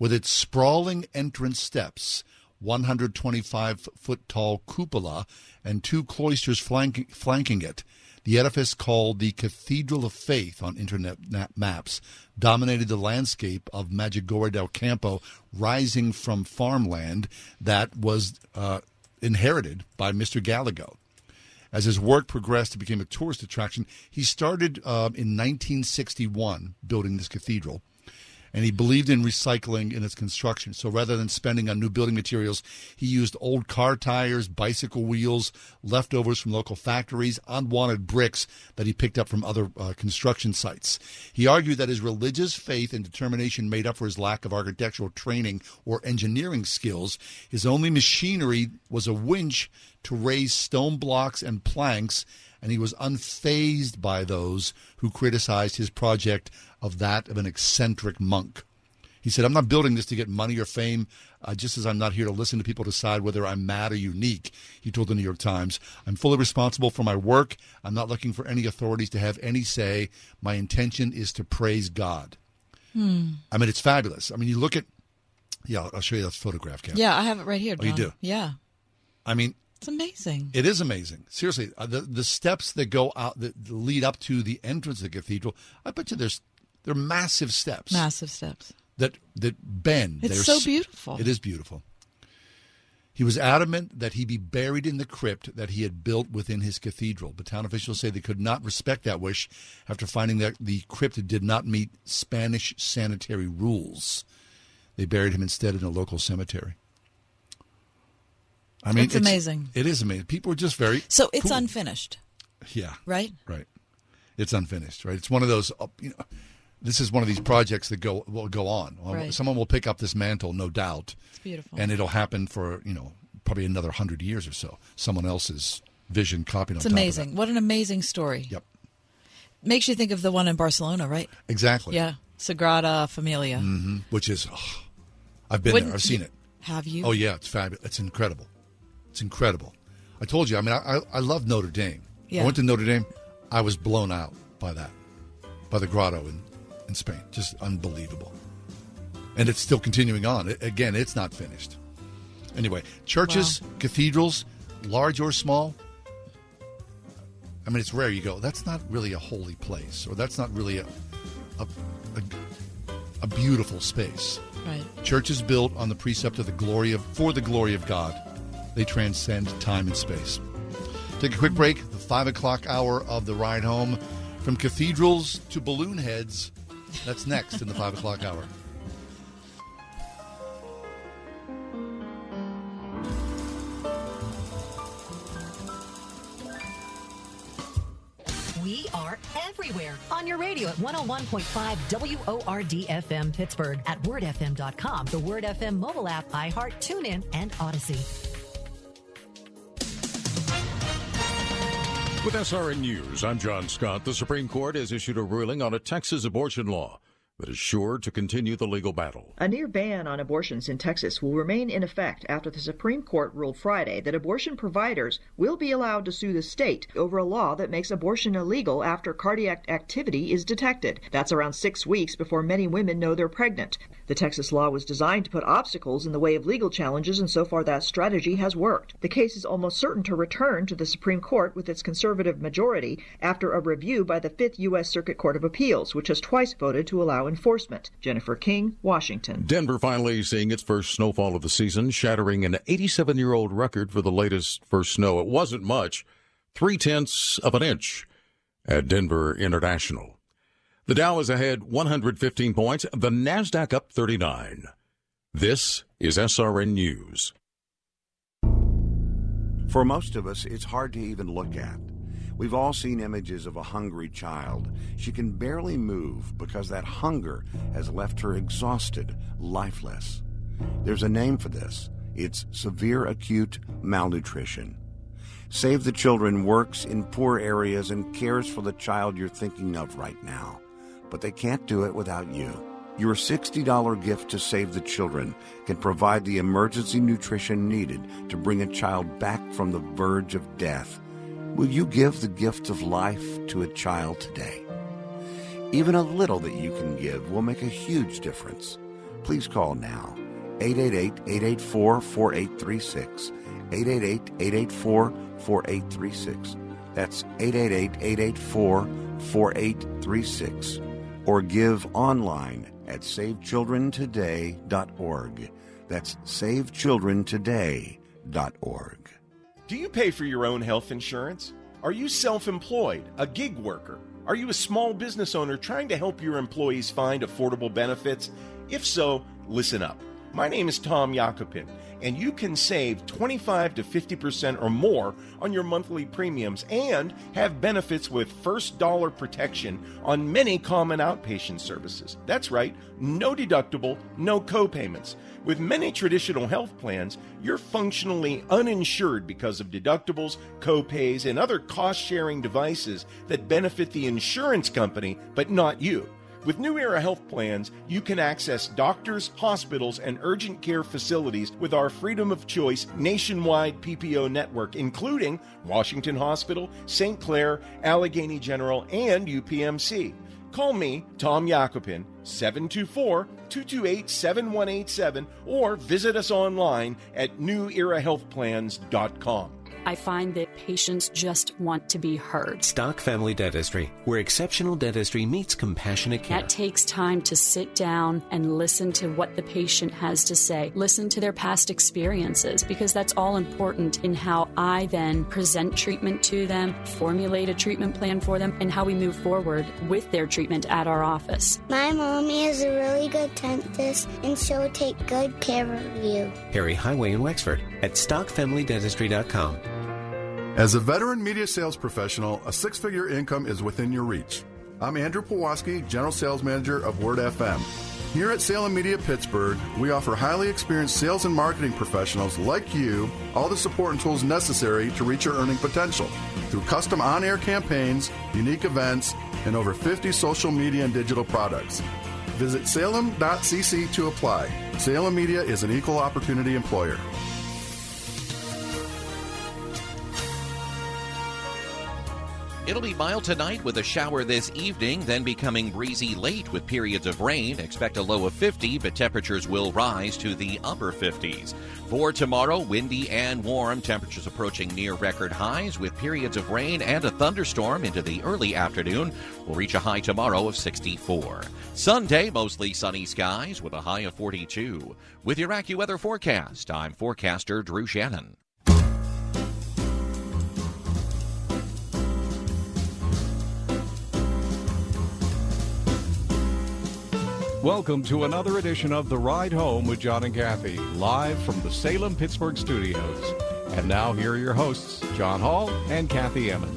With its sprawling entrance steps, 125-foot-tall cupola, and two cloisters flanking it, the edifice, called the Cathedral of Faith on internet maps, dominated the landscape of Majagorda del Campo, rising from farmland that was inherited by Mr. Gallego. As his work progressed, it became a tourist attraction. He started in 1961 building this cathedral. And he believed in recycling in its construction. So rather than spending on new building materials, he used old car tires, bicycle wheels, leftovers from local factories, unwanted bricks that he picked up from other construction sites. He argued that his religious faith and determination made up for his lack of architectural training or engineering skills. His only machinery was a winch to raise stone blocks and planks, and he was unfazed by those who criticized his project of that of an eccentric monk. He said, "I'm not building this to get money or fame, just as I'm not here to listen to people decide whether I'm mad or unique," he told the New York Times. "I'm fully responsible for my work. I'm not looking for any authorities to have any say. My intention is to praise God." I mean, it's fabulous. I mean, you look at, I'll show you that photograph, Kat. Yeah, I have it right here, John. Oh, you do? Yeah. I mean, it's amazing. It is amazing. Seriously, the steps that go out, that lead up to the entrance of the cathedral, I bet you they're massive steps. Massive steps. That bend. It's so beautiful. It is beautiful. He was adamant that he be buried in the crypt that he had built within his cathedral, but town officials say they could not respect that wish after finding that the crypt did not meet Spanish sanitary rules. They buried him instead in a local cemetery. I mean, it's amazing. It is amazing. People are just very so it's cool. Unfinished. Yeah. Right. It's unfinished. Right. It's one of those. This is one of these projects that will go on. Right. Someone will pick up this mantle, no doubt. It's beautiful, and it'll happen for probably another 100 years or so. Someone else's vision, copied on top of that. It's amazing. What an amazing story. Yep. Makes you think of the one in Barcelona, right? Exactly. Yeah, Sagrada Familia, which is I've been there. I've seen it. Have you? Oh yeah, it's fabulous. It's incredible. I told you, I mean, I love Notre Dame. Yeah. I went to Notre Dame. I was blown out by that, by the grotto in Spain. Just unbelievable. And it's still continuing on. Again, it's not finished. Anyway, churches, wow. Cathedrals, large or small, I mean, it's rare you go, that's not really a holy place, or that's not really a beautiful space. Right. Churches built on the precept of for the glory of God. They transcend time and space. Take a quick break. The 5 o'clock hour of the ride home. From cathedrals to balloon heads. That's next in the 5 o'clock hour. We are everywhere. On your radio at 101.5 WORD-FM Pittsburgh. At wordfm.com, the Word FM mobile app, iHeart, TuneIn, and Odyssey. With SRN News, I'm John Scott. The Supreme Court has issued a ruling on a Texas abortion law that is sure to continue the legal battle. A near ban on abortions in Texas will remain in effect after the Supreme Court ruled Friday that abortion providers will be allowed to sue the state over a law that makes abortion illegal after cardiac activity is detected. That's around 6 weeks before many women know they're pregnant. The Texas law was designed to put obstacles in the way of legal challenges, and so far that strategy has worked. The case is almost certain to return to the Supreme Court with its conservative majority after a review by the 5th U.S. Circuit Court of Appeals, which has twice voted to allow enforcement. Jennifer King, Washington. Denver finally seeing its first snowfall of the season, shattering an 87-year-old record for the latest first snow. It wasn't much, 0.3 inches at Denver International. The Dow is ahead 115 points, the NASDAQ up 39. This is SRN News. For most of us, it's hard to even look at. We've all seen images of a hungry child. She can barely move because that hunger has left her exhausted, lifeless. There's a name for this. It's severe acute malnutrition. Save the Children works in poor areas and cares for the child you're thinking of right now. But they can't do it without you. Your $60 gift to Save the Children can provide the emergency nutrition needed to bring a child back from the verge of death. Will you give the gift of life to a child today? Even a little that you can give will make a huge difference. Please call now. 888-884-4836. 888-884-4836. That's 888-884-4836. Or give online at savechildrentoday.org. That's savechildrentoday.org. Do you pay for your own health insurance? Are you self-employed, a gig worker? Are you a small business owner trying to help your employees find affordable benefits? If so, listen up. My name is Tom Yakupin, and you can save 25 to 50% or more on your monthly premiums and have benefits with first dollar protection on many common outpatient services. That's right, no deductible, no co-payments. With many traditional health plans, you're functionally uninsured because of deductibles, co-pays, and other cost-sharing devices that benefit the insurance company, but not you. With New Era Health Plans, you can access doctors, hospitals, and urgent care facilities with our freedom of choice nationwide PPO network, including Washington Hospital, St. Clair, Allegheny General, and UPMC. Call me, Tom Yakupin, 724-228-7187, or visit us online at newerahealthplans.com. I find that patients just want to be heard. Stock Family Dentistry, where exceptional dentistry meets compassionate care. That takes time to sit down and listen to what the patient has to say. Listen to their past experiences, because that's all important in how I then present treatment to them, formulate a treatment plan for them, and how we move forward with their treatment at our office. My mommy is a really good dentist, and she'll take good care of you. Perry Highway in Wexford at stockfamilydentistry.com. As a veteran media sales professional, a six-figure income is within your reach. I'm Andrew Pulaski, General Sales Manager of Word FM. Here at Salem Media Pittsburgh, we offer highly experienced sales and marketing professionals like you all the support and tools necessary to reach your earning potential through custom on-air campaigns, unique events, and over 50 social media and digital products. Visit salem.cc to apply. Salem Media is an equal opportunity employer. It'll be mild tonight with a shower this evening, then becoming breezy late with periods of rain. Expect a low of 50, but temperatures will rise to the upper 50s. For tomorrow, windy and warm, temperatures approaching near record highs with periods of rain and a thunderstorm into the early afternoon. We'll reach a high tomorrow of 64. Sunday, mostly sunny skies with a high of 42. With your AccuWeather forecast, I'm forecaster Drew Shannon. Welcome to another edition of The Ride Home with John and Kathy, live from the Salem-Pittsburgh studios. And now, here are your hosts, John Hall and Kathy Emmons.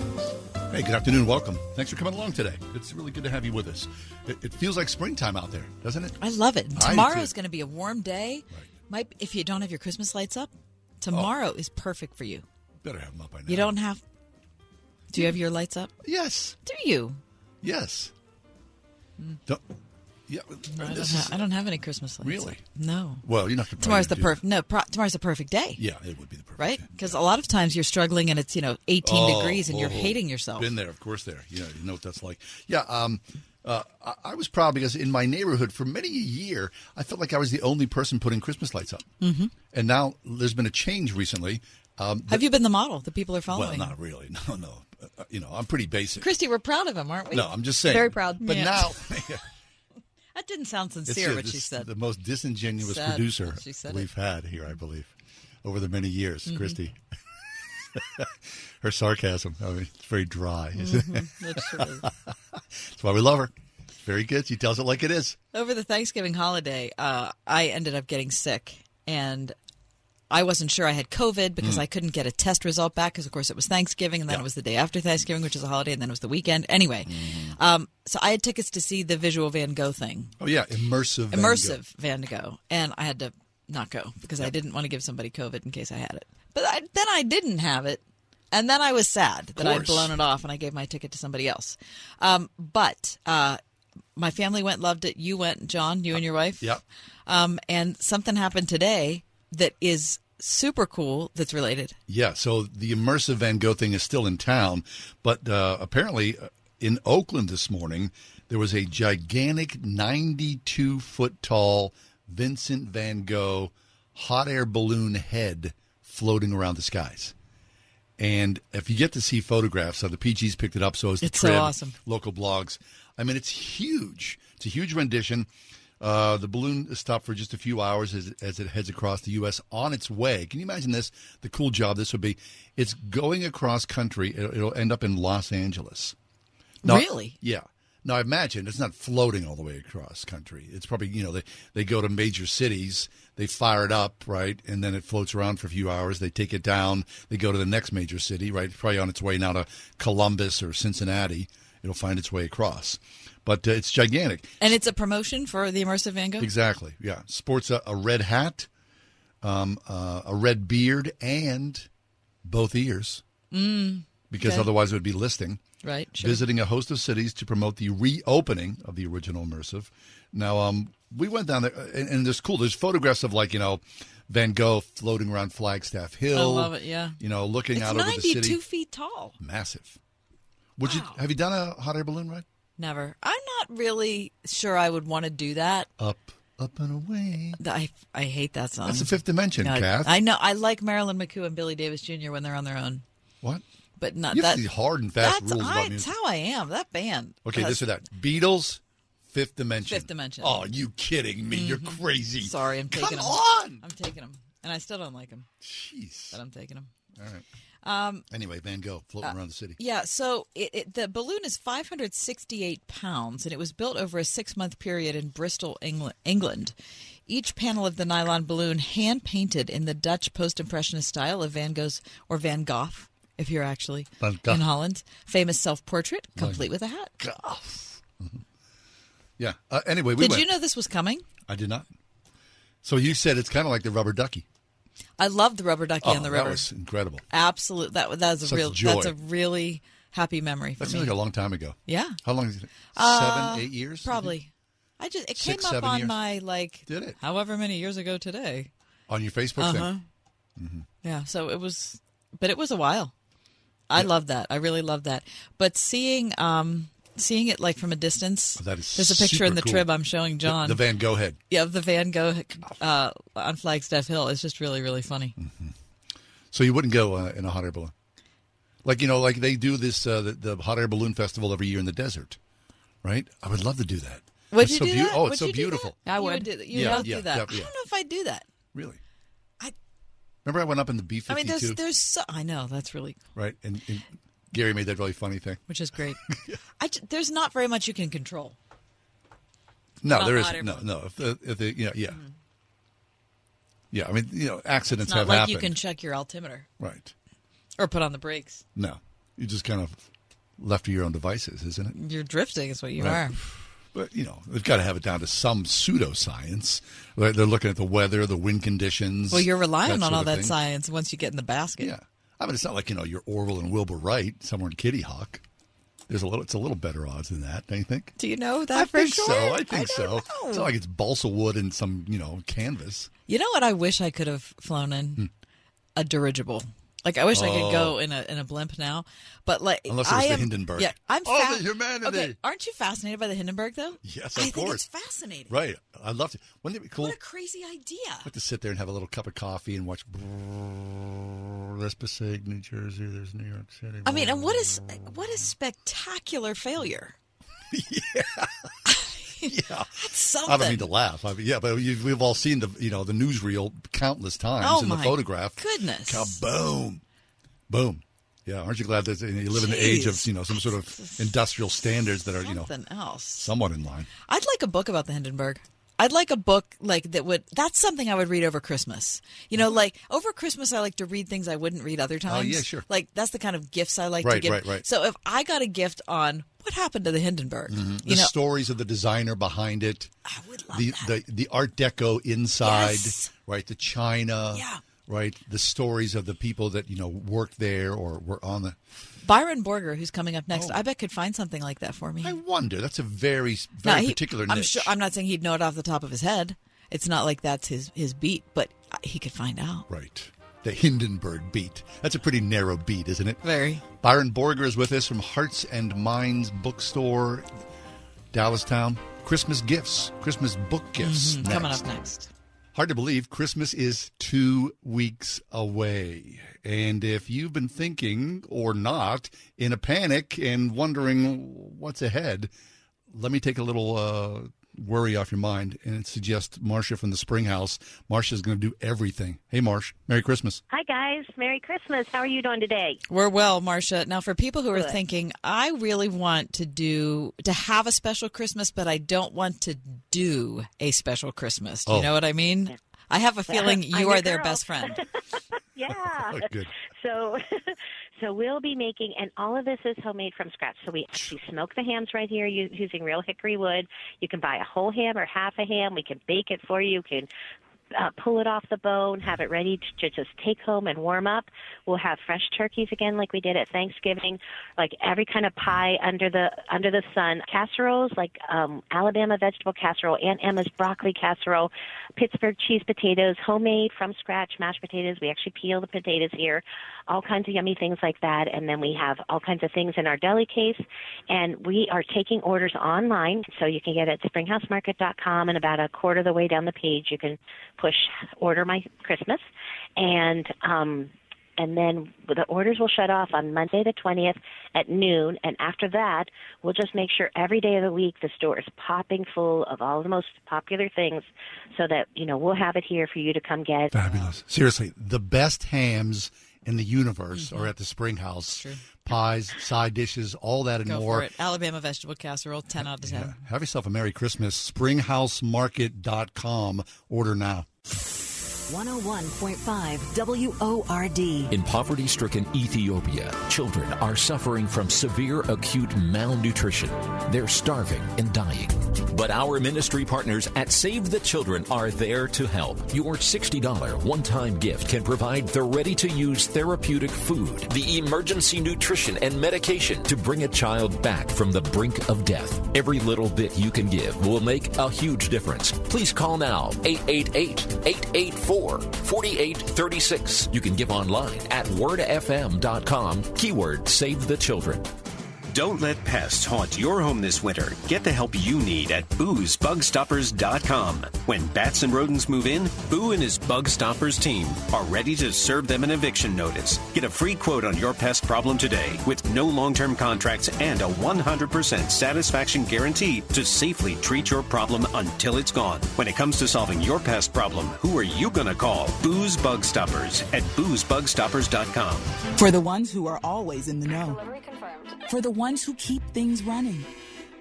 Hey, good afternoon. Welcome. Thanks for coming along today. It's really good to have you with us. It feels like springtime out there, doesn't it? I love it. Tomorrow's going to be a warm day. Right. If you don't have your Christmas lights up, tomorrow is perfect for you. Better have them up by now. You don't have... Do you have your lights up? Yes. Do you? Yes. Mm. Yeah, I don't have any Christmas lights. Really? No. Well, you're not going to tomorrow's the perfect day. Yeah, it would be the perfect day. Right? Because a lot of times you're struggling and it's, 18 degrees and you're hating yourself. Been there, of course there. Yeah, you know what that's like. Yeah, I was proud because in my neighborhood for many a year, I felt like I was the only person putting Christmas lights up. Mm-hmm. And now there's been a change recently. Have you been the model that people are following? Well, not really. No. I'm pretty basic. Christy, we're proud of him, aren't we? No, I'm just saying. Very proud. But now... That didn't sound sincere, what she said. The most disingenuous producer we've had here, I believe, over the many years, mm-hmm. Christy. Her sarcasm, it's very dry. Mm-hmm. That's true. That's why we love her. Very good. She tells it like it is. Over the Thanksgiving holiday, I ended up getting sick, and I wasn't sure I had COVID because I couldn't get a test result back because, of course, it was Thanksgiving, and then it was the day after Thanksgiving, which is a holiday, and then it was the weekend. Anyway, so I had tickets to see the visual Van Gogh thing. Oh, yeah, Immersive Van Gogh. And I had to not go because I didn't want to give somebody COVID in case I had it. But then I didn't have it, and then I was sad that I'd blown it off, and I gave my ticket to somebody else. My family went, loved it. You went, John, you and your wife. Yep. And something happened today that is... super cool that's related. Yeah, so the Immersive Van Gogh thing is still in town, but apparently in Oakland this morning, there was a gigantic 92-foot-tall Vincent Van Gogh hot air balloon head floating around the skies. And if you get to see photographs, the PG's picked it up, so is the Trib, so awesome. Local blogs. It's huge. It's a huge rendition. The balloon stopped for just a few hours as it heads across the U.S. on its way. Can you imagine this? The cool job this would be. It's going across country. It'll end up in Los Angeles. Now, really? Yeah. Now, I imagine it's not floating all the way across country. It's probably, they go to major cities, they fire it up, right, and then it floats around for a few hours. They take it down. They go to the next major city, right, probably on its way now to Columbus or Cincinnati. It'll find its way across. But it's gigantic. And it's a promotion for the Immersive Van Gogh? Exactly, yeah. Sports a red hat, a red beard, and both ears. Because otherwise it would be listing. Right, sure. Visiting a host of cities to promote the reopening of the original Immersive. Now, we went down there, and it's cool. There's photographs of, Van Gogh floating around Flagstaff Hill. I love it, yeah. Looking out over the city. It's 92 feet tall. Massive. Have you done a hot air balloon ride? Never. I'm not really sure I would want to do that. Up, up and away. I hate that song. That's the Fifth Dimension, Kath. I know. I like Marilyn McCoo and Billy Davis Jr. when they're on their own. What? But not that. You have hard and fast rules about music. That's how I am. That band. Okay, this or that. Beatles, Fifth Dimension. Fifth Dimension. Oh, are you kidding me? Mm-hmm. You're crazy. Sorry, I'm taking them. Come on! I'm taking them. And I still don't like them. Jeez. But I'm taking them. All right. Anyway, Van Gogh floating around the city. Yeah, so the balloon is 568 pounds, and it was built over a 6-month period in Bristol, England. Each panel of the nylon balloon hand-painted in the Dutch post-impressionist style of Van Gogh, if you're actually in Holland. Famous self-portrait, complete with a hat. Mm-hmm. Yeah, anyway, Did you know this was coming? I did not. So you said it's kind of like the rubber ducky. I love the rubber ducky on the river. That was incredible. Absolutely. That's a really happy memory for me. That seems like a long time ago. Yeah. How long is it? 7, 8 years? Probably. It came up on my, Did it? However many years ago today. On your Facebook thing? Mm-hmm. Yeah. So it was a while. I love that. I really love that. But seeing it like from a distance, there's a picture in the trib I'm showing John. The Van Gogh head. Yeah, the Van Gogh on Flagstaff Hill. It's just really, really funny. Mm-hmm. So you wouldn't go in a hot air balloon? Like, you know, like they do this, the hot air balloon festival every year in the desert, right? I would love to do that. Would you do that? Oh, it's so beautiful. I would. You don't do that. I don't know if I'd do that. Really? Remember I went up in the B-52? I mean, there's so... I know, that's really cool. Right, and Gary made that really funny thing. Which is great. Yeah. There's not very much you can control. No, there isn't. No. If Mm-hmm. Yeah, I mean, you know, accidents have happened. It's not like you can check your altimeter. Right. Or put on the brakes. No. You're just kind of left to your own devices, isn't it? You're drifting is what you are. But, you know, they've got to have it down to some pseudoscience. They're looking at the weather, the wind conditions. Well, you're relying on all that science once you get in the basket. Yeah. I mean, it's not like, you know, you're Orville and Wilbur Wright somewhere in Kitty Hawk. It's a little better odds than that, don't you think? Do you know that for sure? I think so. Know. It's not like it's balsa wood and some, you know, canvas. You know what I wish I could have flown in? A dirigible. Like, I wish I could go in a blimp now, but like unless it was the Hindenburg. Yeah, the humanity. Okay, aren't you fascinated by the Hindenburg though? Yes, of course. I think it's fascinating. Right, I loved it. Wouldn't it be cool? What a crazy idea! I have to sit there and have a little cup of coffee and watch. There's Passaic, New Jersey. There's New York City. I mean, and what a spectacular failure! Yeah. Yeah, that's something. I don't mean to laugh. I mean, yeah, but we've all seen the newsreel countless times in the photograph. Goodness, kaboom, boom. Yeah, aren't you glad that you live in the age of some sort of industrial standards that are somewhat in line? I'd like a book about the Hindenburg. I'd like a book like that would. That's something I would read over Christmas. You know, like over Christmas, I like to read things I wouldn't read other times. Oh yeah, sure. Like that's the kind of gifts I like to give. Right. So if I got a gift on what happened to the Hindenburg, mm-hmm. The stories of the designer behind it, I would love that. The Art Deco inside, right? The china, right? The stories of the people that worked there or were on the. Byron Borger, who's coming up next, I bet could find something like that for me. I wonder. That's a very, very particular niche. I'm not saying he'd know it off the top of his head. It's not like that's his beat, but he could find out. Right. The Hindenburg beat. That's a pretty narrow beat, isn't it? Very. Byron Borger is with us from Hearts and Minds Bookstore, Dallastown. Christmas book gifts. Mm-hmm. Coming up next. Hard to believe Christmas is 2 weeks away. And if you've been thinking or not in a panic and wondering what's ahead, let me take a little worry off your mind and suggest Marcia from the Springhouse. Marcia's going to do everything. Hey, Marcia, Merry Christmas. Hi, guys. Merry Christmas. How are you doing today? We're well, Marcia. Now, for people who are thinking, I really want to have a special Christmas, but I don't want to do a special Christmas. Do you know what I mean? Yeah. I have a feeling you are their best friend. Yeah. Good. So we'll be making, and all of this is homemade from scratch. So we actually smoke the hams right here using real hickory wood. You can buy a whole ham or half a ham. We can bake it for you. You can pull it off the bone, have it ready to just take home and warm up. We'll have fresh turkeys again like we did at Thanksgiving, like every kind of pie under the sun. Casseroles like Alabama vegetable casserole, Aunt Emma's broccoli casserole, Pittsburgh cheese potatoes, homemade from scratch mashed potatoes. We actually peel the potatoes here, all kinds of yummy things like that. And then we have all kinds of things in our deli case. And we are taking orders online, so you can get it at springhousemarket.com, and about a quarter of the way down the page you can push order my Christmas, and then the orders will shut off on Monday the 20th at noon, and after that, we'll just make sure every day of the week the store is popping full of all the most popular things so that, we'll have it here for you to come get. Fabulous. Seriously, the best hams in the universe mm-hmm. are at the Springhouse. True. Pies, side dishes, all that and more. Go for it. Alabama vegetable casserole, 10 out of 10. Yeah. Have yourself a Merry Christmas. SpringhouseMarket.com. Order now. 101.5 WORD. In poverty-stricken Ethiopia, children are suffering from severe acute malnutrition. They're starving and dying. But our ministry partners at Save the Children are there to help. Your $60 one-time gift can provide the ready-to-use therapeutic food, the emergency nutrition and medication to bring a child back from the brink of death. Every little bit you can give will make a huge difference. Please call now, 888-884-4836. You can give online at wordfm.com, keyword Save the Children. Don't let pests haunt your home this winter. Get the help you need at boosbugstoppers.com. When bats and rodents move in, Boo and his Bug Stoppers team are ready to serve them an eviction notice. Get a free quote on your pest problem today with no long-term contracts and a 100% satisfaction guarantee to safely treat your problem until it's gone. When it comes to solving your pest problem, who are you going to call? Boo's Bug Stoppers at boosbugstoppers.com. For the ones who are always in the know. Delivery confirmed. For the ones who keep things running,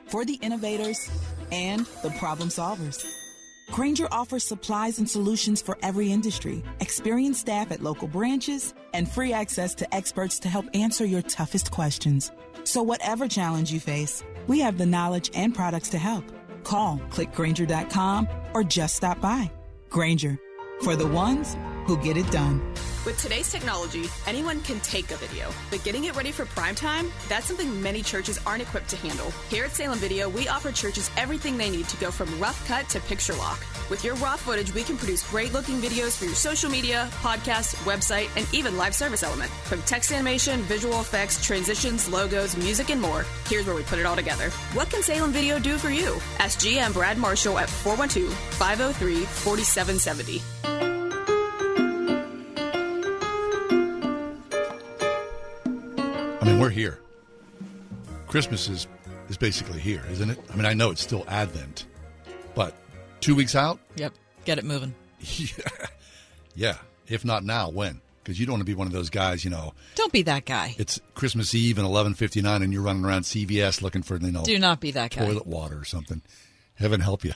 for the innovators and the problem solvers. Grainger offers supplies and solutions for every industry, experienced staff at local branches, and free access to experts to help answer your toughest questions. So whatever challenge you face, we have the knowledge and products to help. Call, click Grainger.com, or just stop by. Grainger, for the ones who get it done. With today's technology, anyone can take a video, but getting it ready for prime time, that's something many churches aren't equipped to handle. Here at Salem Video, we offer churches everything they need to go from rough cut to picture lock. With your raw footage, we can produce great-looking videos for your social media, podcast, website, and even live service element. From text animation, visual effects, transitions, logos, music, and more, here's where we put it all together. What can Salem Video do for you? Ask GM Brad Marshall at 412-503-4770. I mean, we're here. Christmas is basically here, isn't it? I mean, I know it's still Advent, but 2 weeks out? Yep. Get it moving. Yeah. If not now, when? Because you don't want to be one of those guys, you know. Don't be that guy. It's Christmas Eve and 11:59 and you're running around CVS looking for, you know. Do not be that guy. Toilet water or something. Heaven help you.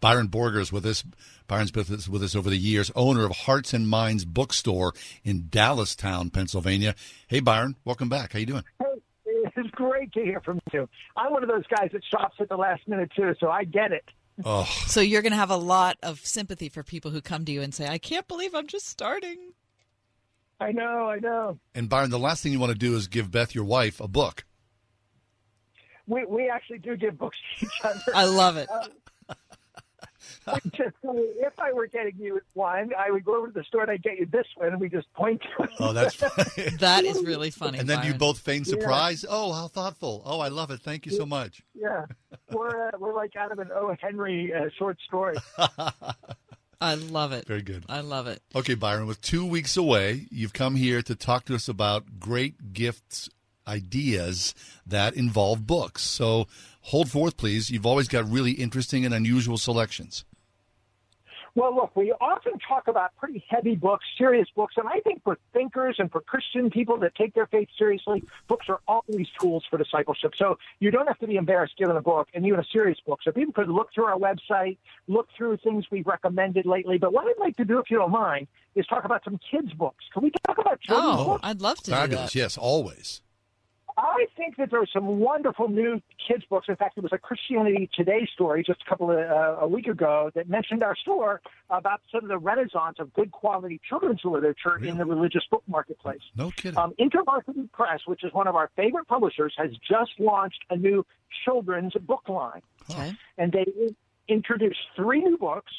Byron Borger is with us. Byron's been with us over the years, owner of Hearts and Minds Bookstore in Dallastown, Pennsylvania. Hey, Byron, welcome back. How you doing? Hey, it's great to hear from you. I'm one of those guys that shops at the last minute, too, so I get it. Oh. So you're going to have a lot of sympathy for people who come to you and say, I can't believe I'm just starting. I know. And, Byron, the last thing you want to do is give Beth, your wife, a book. We actually do give books to each other. I love it. If I were getting you one, I would go over to the store and I'd get you this one, and we just point to it. Oh, that's funny. That is really funny. And then Byron. You both feign surprise. Yeah. Oh, how thoughtful. Oh, I love it. Thank you so much. Yeah. We're like out of an O. Henry short story. I love it. Very good. I love it. Okay, Byron, with 2 weeks away, you've come here to talk to us about great gifts, ideas that involve books. So hold forth, please. You've always got really interesting and unusual selections. Well, look, we often talk about pretty heavy books, serious books, and I think for thinkers and for Christian people that take their faith seriously, books are always tools for discipleship. So you don't have to be embarrassed given a book, and even a serious book. So people could look through our website, look through things we've recommended lately. But what I'd like to do, if you don't mind, is talk about some kids' books. Can we talk about children's books? I'd love to. Fabulous, yes, always. I think that there are some wonderful new kids' books. In fact, it was a Christianity Today story just a week ago that mentioned our store about sort of the renaissance of good quality children's literature in the religious book marketplace. No kidding. InterVarsity Press, which is one of our favorite publishers, has just launched a new children's book line. Okay. And they introduced three new books.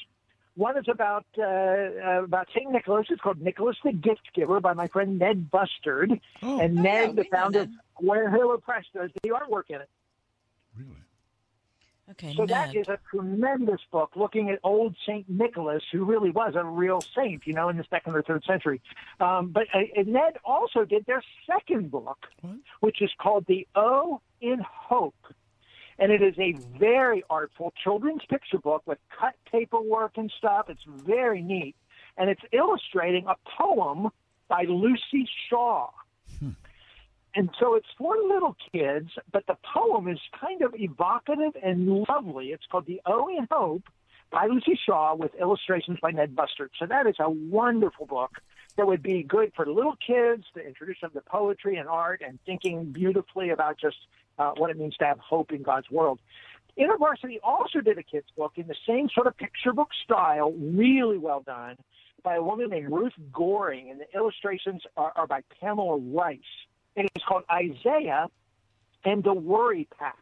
One is about St. Nicholas. It's called Nicholas the Gift Giver by my friend Ned Bustard. Oh, and Ned, the founder of Where Hiller Press, does the artwork in it. Really? Okay. So Ned. That is a tremendous book looking at old St. Nicholas, who really was a real saint, you know, in the 2nd or 3rd century. But Ned also did their second book, which is called The O in Hope. And it is a very artful children's picture book with cut paperwork and stuff. It's very neat. And it's illustrating a poem by Lucy Shaw. And so it's for little kids, but the poem is kind of evocative and lovely. It's called The O in Hope by Lucy Shaw with illustrations by Ned Bustard. So that is a wonderful book that would be good for little kids to introduce them to poetry and art and thinking beautifully about just what it means to have hope in God's world. InterVarsity also did a kid's book in the same sort of picture book style, really well done, by a woman named Ruth Goring, and the illustrations are by Pamela Rice. And it's called Isaiah and the Worry Pack.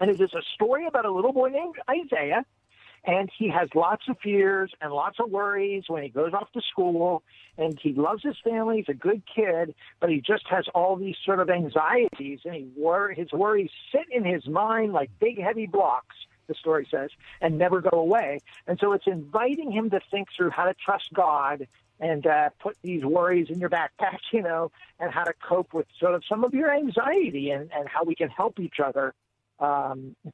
And it is a story about a little boy named Isaiah, and he has lots of fears and lots of worries when he goes off to school, and he loves his family. He's a good kid, but he just has all these sort of anxieties, and his worries sit in his mind like big, heavy blocks, the story says, and never go away. And so it's inviting him to think through how to trust God and put these worries in your backpack, you know, and how to cope with sort of some of your anxiety, and how we can help each other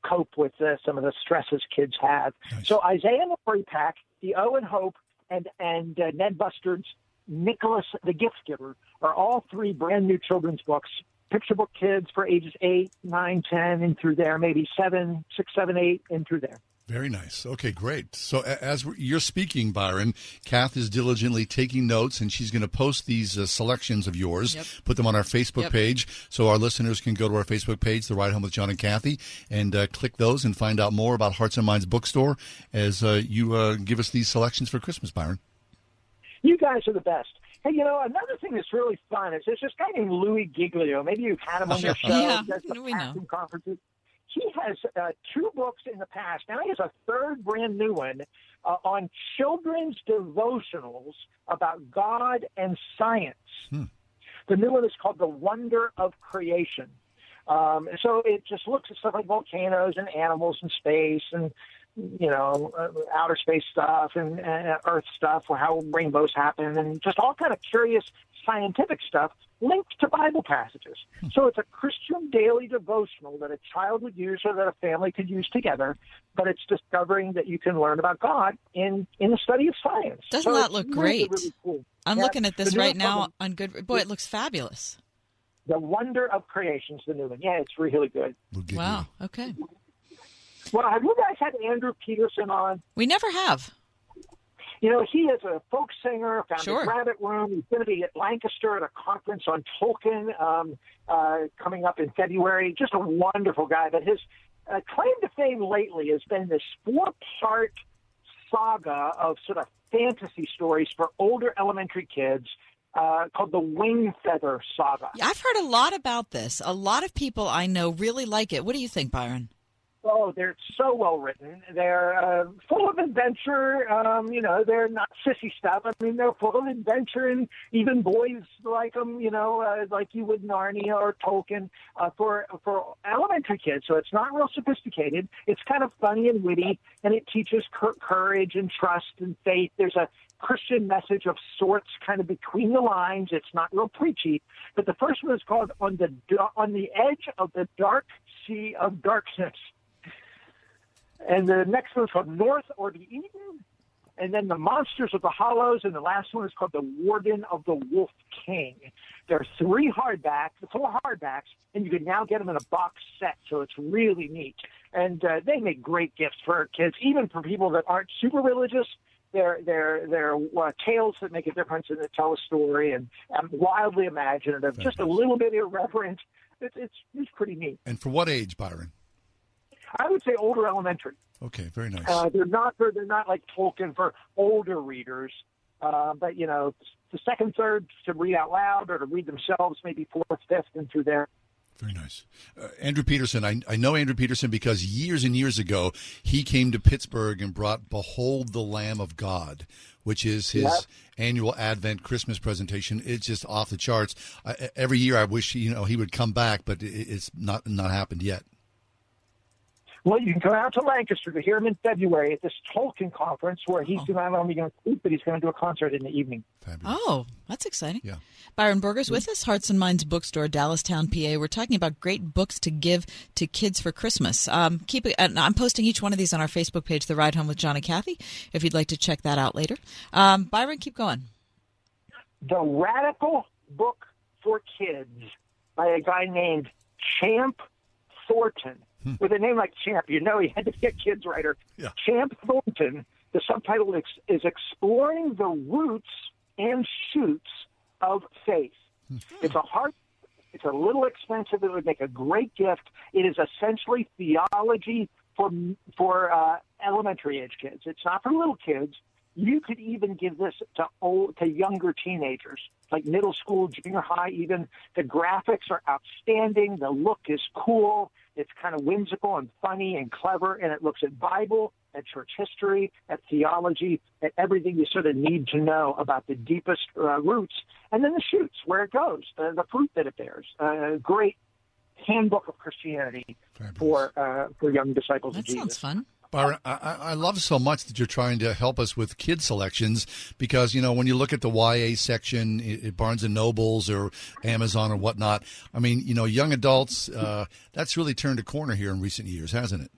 cope with some of the stresses kids have. Nice. So Isaiah and the Worry Pack, the Owen Hope, and Ned Bustard's Nicholas the Gift Giver are all three brand new children's books, picture book kids for ages 8, 9, 10, and through there, maybe 6, 7, 8, and through there. Very nice. Okay, great. So as you're speaking, Byron, Kath is diligently taking notes, and she's going to post these selections of yours, put them on our Facebook page, so our listeners can go to our Facebook page, The Ride Home with John and Kathy, and click those and find out more about Hearts and Minds Bookstore as you give us these selections for Christmas, Byron. You guys are the best. Hey, you know, another thing that's really fun is there's this guy named Louis Giglio. Maybe you've had him on your show. Conferences. He has 2 books in the past. Now he has a third brand new one on children's devotionals about God and science. The new one is called The Wonder of Creation. So it just looks at stuff like volcanoes and animals and space and, you know, outer space stuff and Earth stuff, or how rainbows happen, and just all kind of curious scientific stuff linked to Bible passages. So it's a Christian daily devotional that a child would use or that a family could use together, but it's discovering that you can learn about God in the study of science. Doesn't that look great? Really cool. I'm looking at this right now on Goodreads. Boy, it looks fabulous. The Wonder of Creation is the new one. Yeah, it's really good. Wow, okay. Well, have you guys had Andrew Peterson on? We never have. You know, he is a folk singer, founded Rabbit Room. He's going to be at Lancaster at a conference on Tolkien coming up in February. Just a wonderful guy. But his claim to fame lately has been this 4-part saga of sort of fantasy stories for older elementary kids called the Wing Feather Saga. Yeah, I've heard a lot about this. A lot of people I know really like it. What do you think, Byron? Oh, they're so well written. They're full of adventure. You know, they're not sissy stuff. I mean, they're full of adventure, and even boys like them, you know, like you would Narnia or Tolkien for elementary kids. So it's not real sophisticated. It's kind of funny and witty, and it teaches courage and trust and faith. There's a Christian message of sorts kind of between the lines. It's not real preachy. But the first one is called On the Edge of the Dark Sea of Darkness. And the next one is called North or the Eden. And then the Monsters of the Hollows. And the last one is called The Warden of the Wolf King. There are 3 hardbacks, 4 hardbacks, and you can now get them in a box set. So it's really neat. And they make great gifts for kids, even for people that aren't super religious. They're tales that make a difference and that tell a story and wildly imaginative, just a little bit irreverent. It's pretty neat. And for what age, Byron? I would say older elementary. Okay, very nice. They're not like Tolkien for older readers, but you know, the second, third to read out loud or to read themselves, maybe fourth, fifth, and through there. Very nice. Andrew Peterson, I know Andrew Peterson because years and years ago, he came to Pittsburgh and brought Behold the Lamb of God, which is his annual Advent Christmas presentation. It's just off the charts. Every year I wish he would come back, but it's not happened yet. Well, you can come out to Lancaster to hear him in February at this Tolkien conference where he's not only going to speak, but he's going to do a concert in the evening. Fabulous. Oh, that's exciting. Yeah. Byron Borger's with us, Hearts and Minds Bookstore, Dallastown, PA. We're talking about great books to give to kids for Christmas. I'm posting each one of these on our Facebook page, The Ride Home with John and Kathy, if you'd like to check that out later. Byron, keep going. The Radical Book for Kids by a guy named Champ Thornton. With a name like Champ, you know he had to be a kid's writer. Yeah. Champ Thornton, the subtitle is Exploring the Roots and Shoots of Faith. It's a hard It's a little expensive. It would make a great gift. It is essentially theology for elementary age kids. It's not for little kids. You could even give this to younger teenagers, like middle school, junior high even. The graphics are outstanding. The look is cool. It's kind of whimsical and funny and clever, and it looks at Bible, at church history, at theology, at everything you sort of need to know about the deepest roots. And then the shoots, where it goes, the fruit that it bears. Great handbook of Christianity for young disciples of Jesus. That sounds fun. Byron, I love so much that you're trying to help us with kid selections because, you know, when you look at the YA section at Barnes & Noble's or Amazon or whatnot, I mean, you know, young adults, that's really turned a corner here in recent years, hasn't it?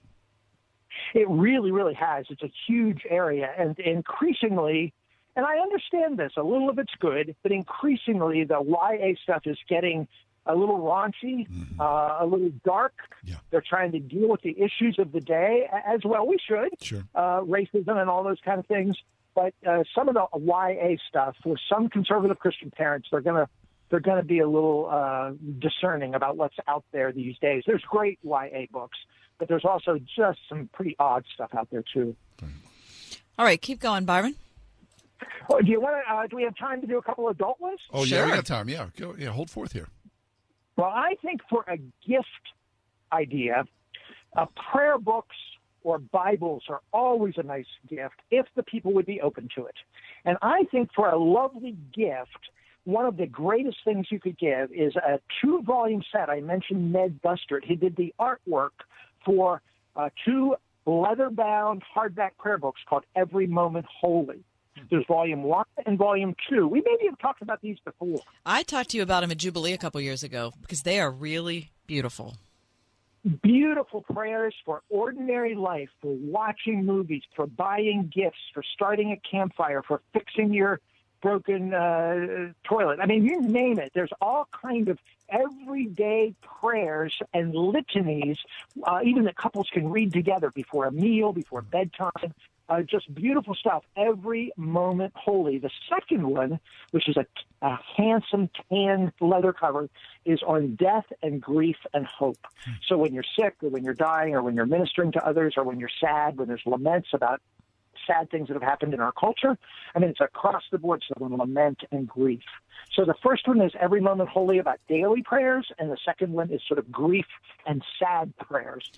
It really, really has. It's a huge area. And increasingly, and I understand this, a little of it's good, but increasingly the YA stuff is getting a little raunchy, mm-hmm. A little dark. Yeah. They're trying to deal with the issues of the day, as well we should, sure. Racism and all those kind of things. But some of the YA stuff, for some conservative Christian parents, they're gonna be a little discerning about what's out there these days. There's great YA books, but there's also just some pretty odd stuff out there, too. All right, keep going, Byron. Oh, do you want? Do we have time to do a couple adult ones? Oh, sure. Yeah, we got time, yeah. Go, yeah, hold forth here. Well, I think for a gift idea, prayer books or Bibles are always a nice gift if the people would be open to it. And I think for a lovely gift, one of the greatest things you could give is a 2-volume set. I mentioned Ned Bustard. He did the artwork for 2 leather-bound hardback prayer books called Every Moment Holy. There's volume 1 and volume 2. We maybe have talked about these before. I talked to you about them at Jubilee a couple years ago because they are really beautiful. Beautiful prayers for ordinary life, for watching movies, for buying gifts, for starting a campfire, for fixing your broken toilet. I mean, you name it. There's all kind of everyday prayers and litanies, even that couples can read together before a meal, before bedtime. Just beautiful stuff. Every Moment Holy. The second one, which is a handsome tan leather cover, is on death and grief and hope. So when you're sick or when you're dying or when you're ministering to others or when you're sad, when there's laments about sad things that have happened in our culture, I mean, it's across the board, so lament and grief. So the first one is Every Moment Holy, about daily prayers, and the second one is sort of grief and sad prayers.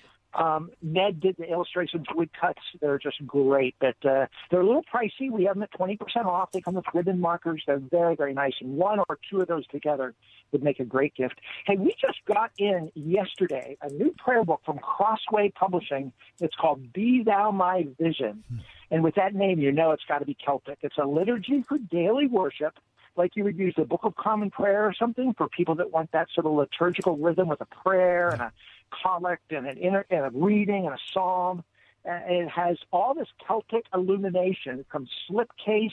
Ned did the illustrations, woodcuts. They're just great, but they're a little pricey. We have them at 20% off. They come with ribbon markers. They're very, very nice. And 1 or 2 of those together would make a great gift. Hey, we just got in yesterday a new prayer book from Crossway Publishing. It's called Be Thou My Vision. And with that name, you know it's got to be Celtic. It's a liturgy for daily worship, like you would use the Book of Common Prayer or something for people that want that sort of liturgical rhythm with a prayer and a collect and a reading and a psalm. It has all this Celtic illumination. It comes slipcased.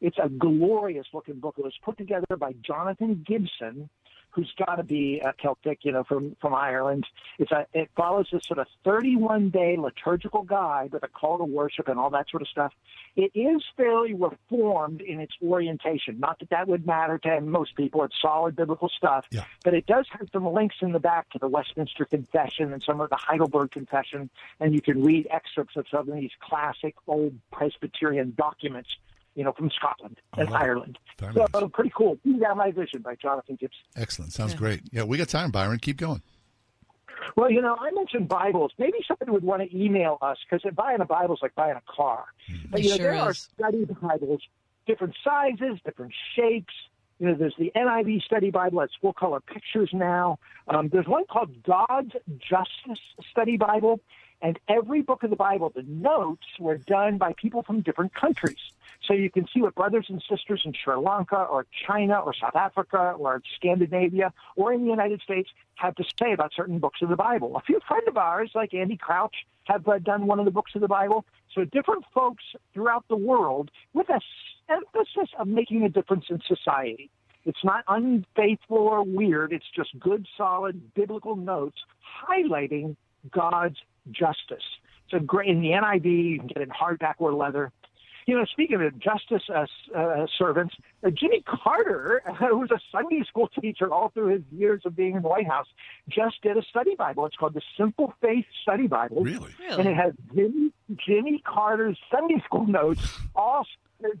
It's a glorious-looking book. It was put together by Jonathan Gibson, who's got to be Celtic, you know, from Ireland. It follows this sort of 31-day liturgical guide with a call to worship and all that sort of stuff. It is fairly reformed in its orientation. Not that that would matter to most people. It's solid biblical stuff. Yeah. But it does have some links in the back to the Westminster Confession and some of the Heidelberg Confession, and you can read excerpts of some of these classic old Presbyterian documents, you know, from Scotland and Ireland. So pretty cool. Be Thou My Vision by Jonathan Gibson. Excellent. Sounds great. Yeah, we got time, Byron. Keep going. Well, you know, I mentioned Bibles. Maybe somebody would want to email us because buying a Bible is like buying a car. Mm-hmm. But, you know, sure there are study Bibles, different sizes, different shapes. You know, there's the NIV Study Bible. It's full-color pictures now. There's one called God's Justice Study Bible. And every book of the Bible, the notes were done by people from different countries. So you can see what brothers and sisters in Sri Lanka or China or South Africa or Scandinavia or in the United States have to say about certain books of the Bible. A few friends of ours, like Andy Crouch, have done one of the books of the Bible. So different folks throughout the world with an emphasis of making a difference in society. It's not unfaithful or weird. It's just good, solid, biblical notes highlighting God's justice. It's a great, in the NIV, you can get it in hardback or leather. you know, speaking of justice servants, Jimmy Carter, who was a Sunday school teacher all through his years of being in the White House, just did a study Bible. It's called the Simple Faith Study Bible. Really? And it has Jimmy Carter's Sunday school notes all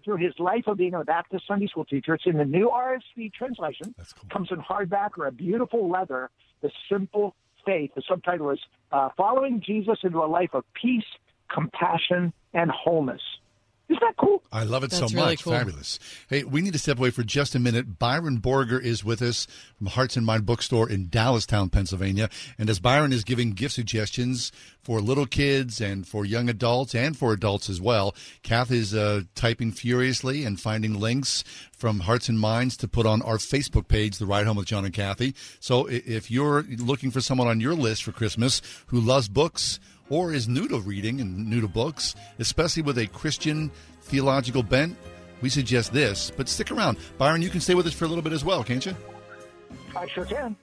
through his life of being a Baptist Sunday school teacher. It's in the new RSV translation. That's cool. Comes in hardback or a beautiful leather, The Simple Faith. The subtitle is Following Jesus into a Life of Peace, Compassion, and Wholeness. Isn't that cool? I love it. That's so really much. Cool. Fabulous. Hey, we need to step away for just a minute. Byron Borger is with us from Hearts and Minds Bookstore in Dallastown, Pennsylvania. And as Byron is giving gift suggestions for little kids and for young adults and for adults as well, Kath is typing furiously and finding links from Hearts and Minds to put on our Facebook page, The Ride Home with John and Kathy. So if you're looking for someone on your list for Christmas who loves books, or is new to reading and new to books, especially with a Christian theological bent, we suggest this. But stick around. Byron, you can stay with us for a little bit as well, can't you? I sure can.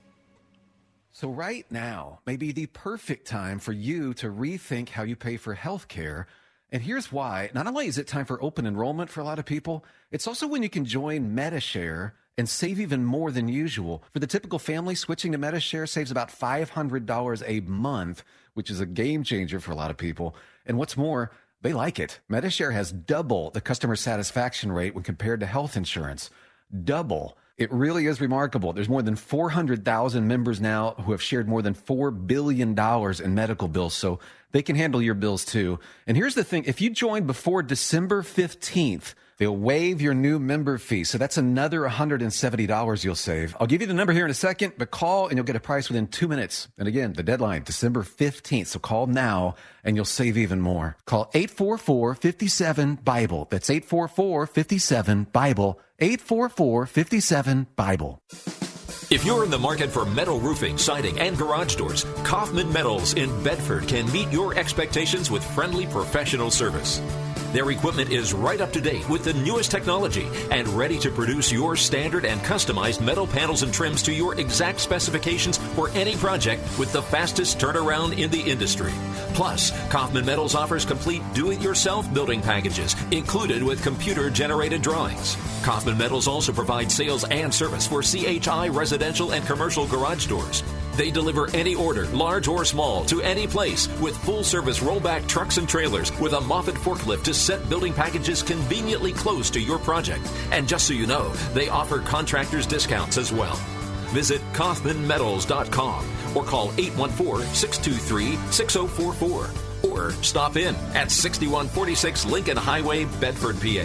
So right now may be the perfect time for you to rethink how you pay for health care. And here's why. Not only is it time for open enrollment for a lot of people, it's also when you can join MediShare and save even more than usual. For the typical family, switching to MediShare saves about $500 a month, which is a game changer for a lot of people. And what's more, they like it. MediShare has double the customer satisfaction rate when compared to health insurance. Double. It really is remarkable. There's more than 400,000 members now who have shared more than $4 billion in medical bills, so they can handle your bills too. And here's the thing. If you join before December 15th, they'll waive your new member fee. So that's another $170 you'll save. I'll give you the number here in a second, but call and you'll get a price within 2 minutes. And again, the deadline, December 15th. So call now and you'll save even more. Call 844-57-BIBLE. That's 844-57-BIBLE. 844-57-BIBLE. If you're in the market for metal roofing, siding, and garage doors, Kaufman Metals in Bedford can meet your expectations with friendly professional service. Their equipment is right up to date with the newest technology and ready to produce your standard and customized metal panels and trims to your exact specifications for any project with the fastest turnaround in the industry. Plus, Kaufman Metals offers complete do-it-yourself building packages included with computer-generated drawings. Kaufman Metals also provides sales and service for CHI residential and commercial garage doors. They deliver any order, large or small, to any place with full-service rollback trucks and trailers with a Moffett forklift to set building packages conveniently close to your project. And just so you know, they offer contractors discounts as well. Visit KaufmanMetals.com or call 814-623-6044 or stop in at 6146 Lincoln Highway, Bedford, PA.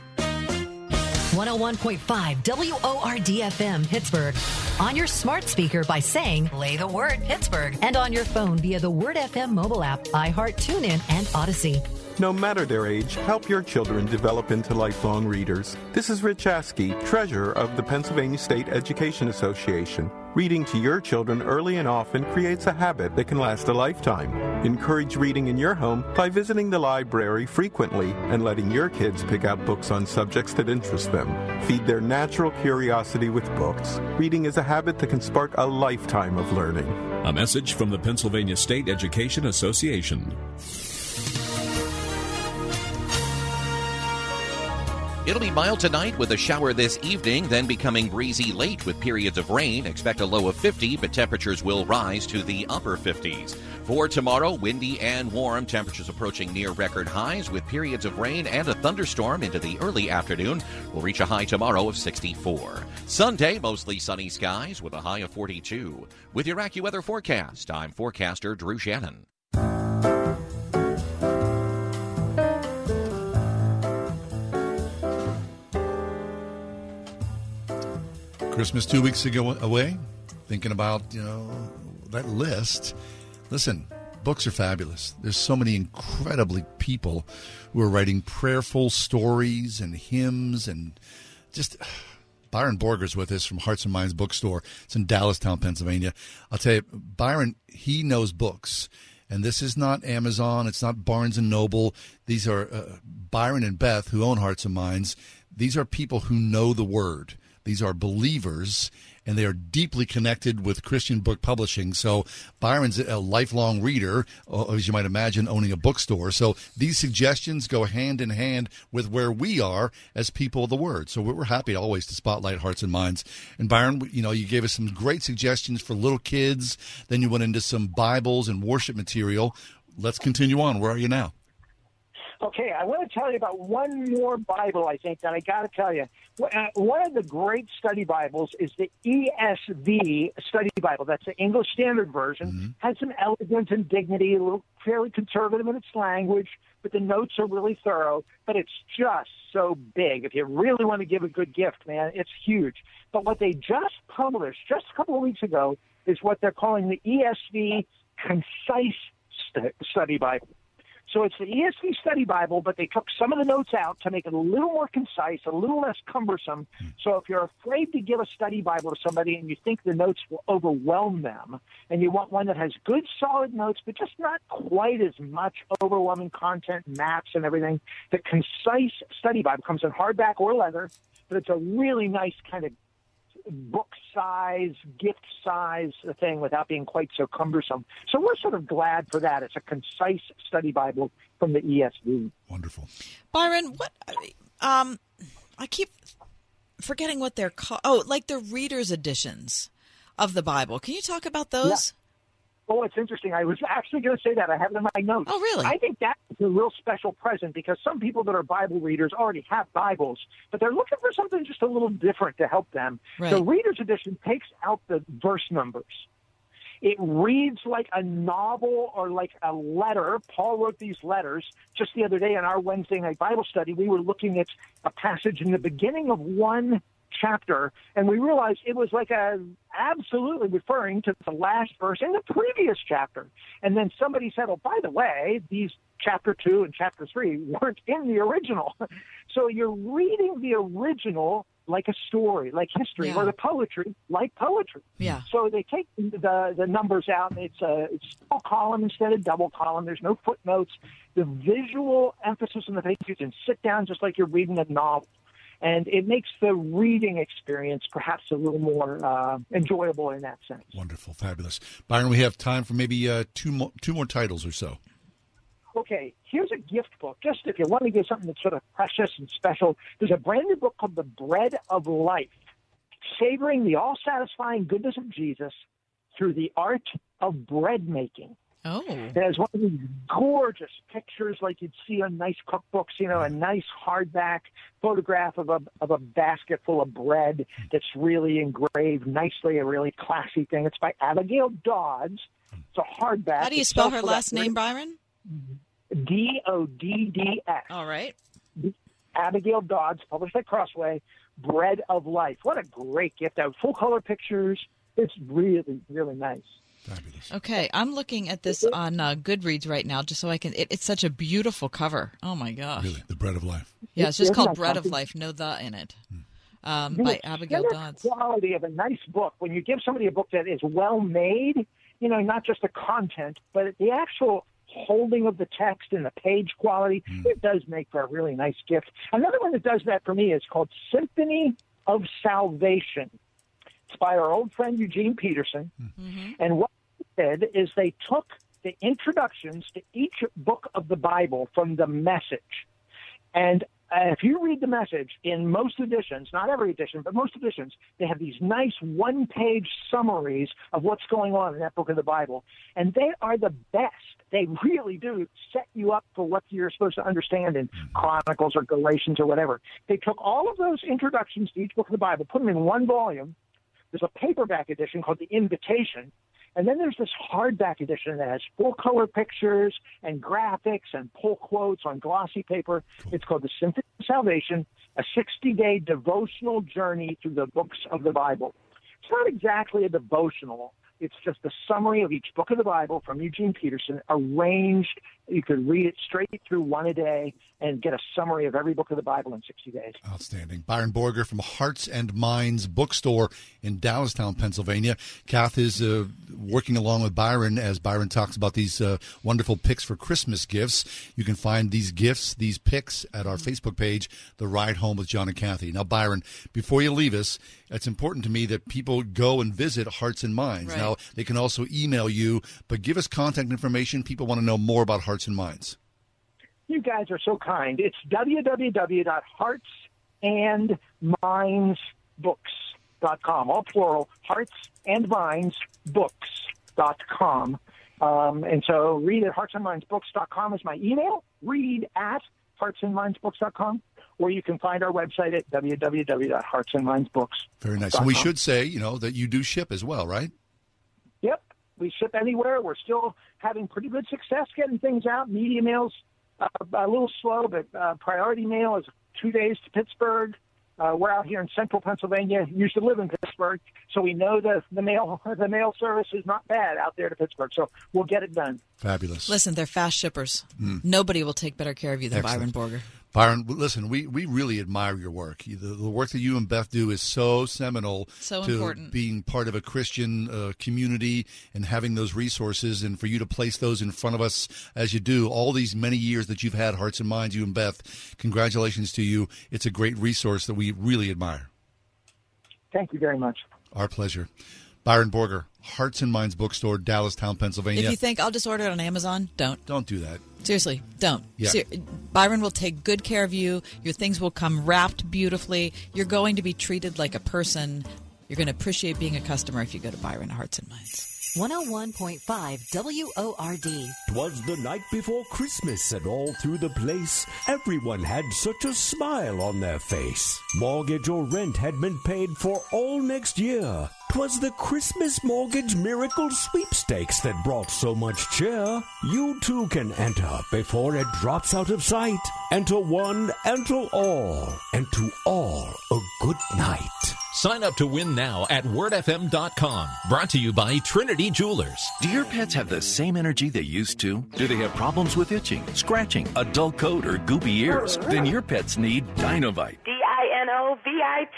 101.5 WORD-FM Pittsburgh. On your smart speaker by saying, play the word Pittsburgh. And on your phone via the Word FM mobile app, iHeart, TuneIn, and Odyssey. No matter their age, help your children develop into lifelong readers. This is Rich Askey, treasurer of the Pennsylvania State Education Association. Reading to your children early and often creates a habit that can last a lifetime. Encourage reading in your home by visiting the library frequently and letting your kids pick out books on subjects that interest them. Feed their natural curiosity with books. Reading is a habit that can spark a lifetime of learning. A message from the Pennsylvania State Education Association. It'll be mild tonight with a shower this evening, then becoming breezy late with periods of rain. Expect a low of 50, but temperatures will rise to the upper 50s. For tomorrow, windy and warm, temperatures approaching near record highs with periods of rain and a thunderstorm into the early afternoon. We'll reach a high tomorrow of 64. Sunday, mostly sunny skies with a high of 42. With your AccuWeather forecast, I'm forecaster Drew Shannon. Christmas 2 weeks ago away, thinking about, you know, that list. Listen, books are fabulous. There's so many incredibly people who are writing prayerful stories and hymns and just Byron Borger's with us from Hearts and Minds Bookstore. It's in Dallastown, Pennsylvania. I'll tell you, Byron, he knows books. And this is not Amazon. It's not Barnes & Noble. These are Byron and Beth, who own Hearts and Minds. These are people who know the word. These are believers, and they are deeply connected with Christian book publishing. So Byron's a lifelong reader, as you might imagine, owning a bookstore. So these suggestions go hand in hand with where we are as people of the Word. So we're happy always to spotlight Hearts and Minds. And Byron, you know, you gave us some great suggestions for little kids. Then you went into some Bibles and worship material. Let's continue on. Where are you now? Okay, I want to tell you about one more Bible, I think, that I got to tell you. One of the great study Bibles is the ESV Study Bible. That's the English Standard Version. Mm-hmm. Has some elegance and dignity, a little fairly conservative in its language, but the notes are really thorough. But it's just so big. If you really want to give a good gift, man, it's huge. But what they just published just a couple of weeks ago is what they're calling the ESV Concise Study Bible. So it's the ESV Study Bible, but they took some of the notes out to make it a little more concise, a little less cumbersome. So if you're afraid to give a study Bible to somebody and you think the notes will overwhelm them, and you want one that has good, solid notes, but just not quite as much overwhelming content, maps and everything, the Concise Study Bible comes in hardback or leather, but it's a really nice kind of book size, gift size thing without being quite so cumbersome. So we're sort of glad for that. It's a concise study Bible from the ESV. Wonderful. Byron, what I keep forgetting what they're called. Oh, like the reader's editions of the Bible. Can you talk about those? Yeah. Oh, it's interesting. I was actually going to say that. I have it in my notes. Oh, really? I think that's a real special present because some people that are Bible readers already have Bibles, but they're looking for something just a little different to help them. Right. The Reader's Edition takes out the verse numbers. It reads like a novel or like a letter. Paul wrote these letters. Just the other day in our Wednesday night Bible study, we were looking at a passage in the beginning of one chapter, and we realized it was like absolutely referring to the last verse in the previous chapter. And then somebody said, oh, by the way, these chapter 2 and chapter 3 weren't in the original. So you're reading the original like a story, like history, yeah. Or the poetry, like poetry. Yeah. So they take the numbers out, and it's small column instead of double column. There's no footnotes. The visual emphasis on the page, you can sit down just like you're reading a novel. And it makes the reading experience perhaps a little more enjoyable in that sense. Wonderful. Fabulous. Byron, we have time for maybe two more titles or so. Okay. Here's a gift book. Just if you want to give something that's sort of precious and special, there's a brand new book called The Bread of Life, Savoring the All-Satisfying Goodness of Jesus Through the Art of Bread Making. Oh. It has one of these gorgeous pictures like you'd see on nice cookbooks, you know, a nice hardback photograph of a basket full of bread that's really engraved nicely, a really classy thing. It's by Abigail Dodds. It's a hardback. How do you spell her last name, Byron? Dodds. All right. Abigail Dodds, published by Crossway, Bread of Life. What a great gift. That full-color pictures. It's really, really nice. Fabulous. Okay, I'm looking at this on Goodreads right now, just so I can. It's such a beautiful cover. Oh my gosh! Really, The Bread of Life. Yeah, it's just called Bread of Life. No "the" in it. By Abigail Dodds. The quality of a nice book. When you give somebody a book that is well made, you know, not just the content, but the actual holding of the text and the page quality, it does make for a really nice gift. Another one that does that for me is called Symphony of Salvation. It's by our old friend Eugene Peterson. Mm-hmm. And what they did is they took the introductions to each book of the Bible from The Message. And if you read The Message in most editions, not every edition, but most editions, they have these nice one-page summaries of what's going on in that book of the Bible. And they are the best. They really do set you up for what you're supposed to understand in Chronicles or Galatians or whatever. They took all of those introductions to each book of the Bible, put them in one volume. There's a paperback edition called The Invitation, and then there's this hardback edition that has full-color pictures and graphics and pull quotes on glossy paper. It's called The Symphony of Salvation, a 60-day devotional journey through the books of the Bible. It's not exactly a devotional, It's just a summary of each book of the Bible from Eugene Peterson, arranged. You could read it straight through one a day and get a summary of every book of the Bible in 60 days. Outstanding. Byron Borger from Hearts and Minds Bookstore in Dallastown, Pennsylvania. Kath is working along with Byron as Byron talks about these wonderful picks for Christmas gifts. You can find these gifts, these picks, at our Facebook page, The Ride Home with John and Kathy. Now, Byron, before you leave us, it's important to me that people go and visit Hearts and Minds. Right. Now, they can also email you, but give us contact information. People want to know more about Hearts and Minds. You guys are so kind. It's www.heartsandmindsbooks.com, all plural, heartsandmindsbooks.com. And so read at heartsandmindsbooks.com is my email, read at heartsandmindsbooks.com, or you can find our website at www.heartsandmindsbooks.com. Very nice. And we should say, you know, that you do ship as well, right? Yep. We ship anywhere. We're still having pretty good success getting things out. Media mail's a little slow, but priority mail is 2 days to Pittsburgh. We're out here in central Pennsylvania. Used to live in Pittsburgh, so we know the mail service is not bad out there to Pittsburgh. So we'll get it done. Fabulous. Listen, they're fast shippers. Mm. Nobody will take better care of you than Excellent. Byron Borger. Byron, listen, we really admire your work. The work that you and Beth do is so seminal to important. Being part of a Christian community and having those resources, and for you to place those in front of us as you do all these many years that you've had Hearts and Minds, you and Beth. Congratulations to you. It's a great resource that we really admire. Thank you very much. Our pleasure. Byron Borger, Hearts and Minds Bookstore, Dallastown, Pennsylvania. If you think I'll just order it on Amazon, don't. Don't do that. Seriously, don't. Yeah. Byron will take good care of you. Your things will come wrapped beautifully. You're going to be treated like a person. You're going to appreciate being a customer if you go to Byron Hearts and Minds. 101.5 WORD. 'Twas the night before Christmas, and all through the place, everyone had such a smile on their face. Mortgage or rent had been paid for all next year. 'Twas the Christmas Mortgage Miracle Sweepstakes that brought so much cheer. You too can enter before it drops out of sight. Enter one, enter all, and to all a good night. Sign up to win now at wordfm.com. Brought to you by Trinity Jewelers. Do your pets have the same energy they used to? Do they have problems with itching, scratching, a dull coat, or goopy ears? Then your pets need Dinovite.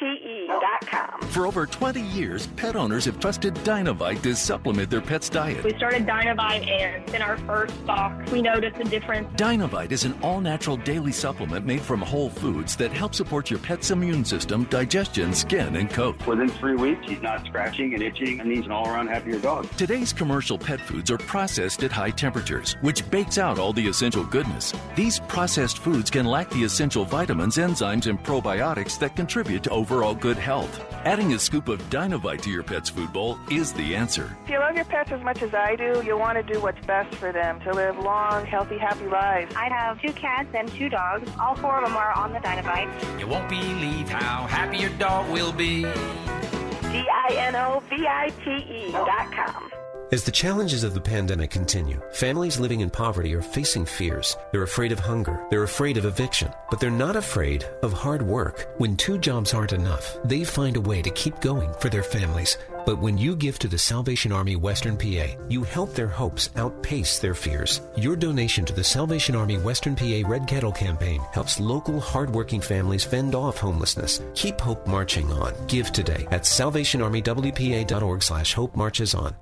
DINOVITE.com. For over 20 years, pet owners have trusted Dinovite to supplement their pet's diet. We started Dinovite, and in our first box, we noticed a difference. Dinovite is an all-natural daily supplement made from whole foods that helps support your pet's immune system, digestion, skin, and coat. Within 3 weeks, he's not scratching and itching, and he's an all-around happier dog. Today's commercial pet foods are processed at high temperatures, which bakes out all the essential goodness. These processed foods can lack the essential vitamins, enzymes, and probiotics that contribute to overall good health. Adding a scoop of Dinovite to your pet's food bowl is the answer. If you love your pets as much as I do, you'll want to do what's best for them to live long, healthy, happy lives. I have 2 cats and 2 dogs. All 4 of them are on the Dinovite. You won't believe how happy your dog will be. DINOVITE.com. As the challenges of the pandemic continue, families living in poverty are facing fears. They're afraid of hunger. They're afraid of eviction. But they're not afraid of hard work. When 2 jobs aren't enough, they find a way to keep going for their families. But when you give to the Salvation Army Western PA, you help their hopes outpace their fears. Your donation to the Salvation Army Western PA Red Kettle Campaign helps local, hardworking families fend off homelessness. Keep hope marching on. Give today at salvationarmywpa.org/hopemarcheson.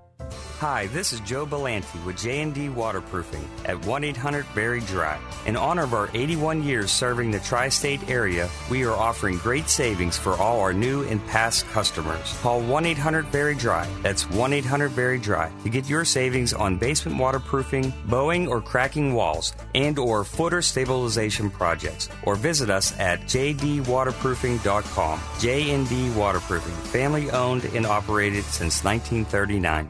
Hi, this is Joe Belanti with J&D Waterproofing at 1-800-BERRY-DRY. In honor of our 81 years serving the tri-state area, we are offering great savings for all our new and past customers. Call 1-800-BERRY-DRY. That's 1-800-BERRY-DRY to get your savings on basement waterproofing, bowing or cracking walls, and or footer stabilization projects. Or visit us at jdwaterproofing.com. J&D Waterproofing, family owned and operated since 1939.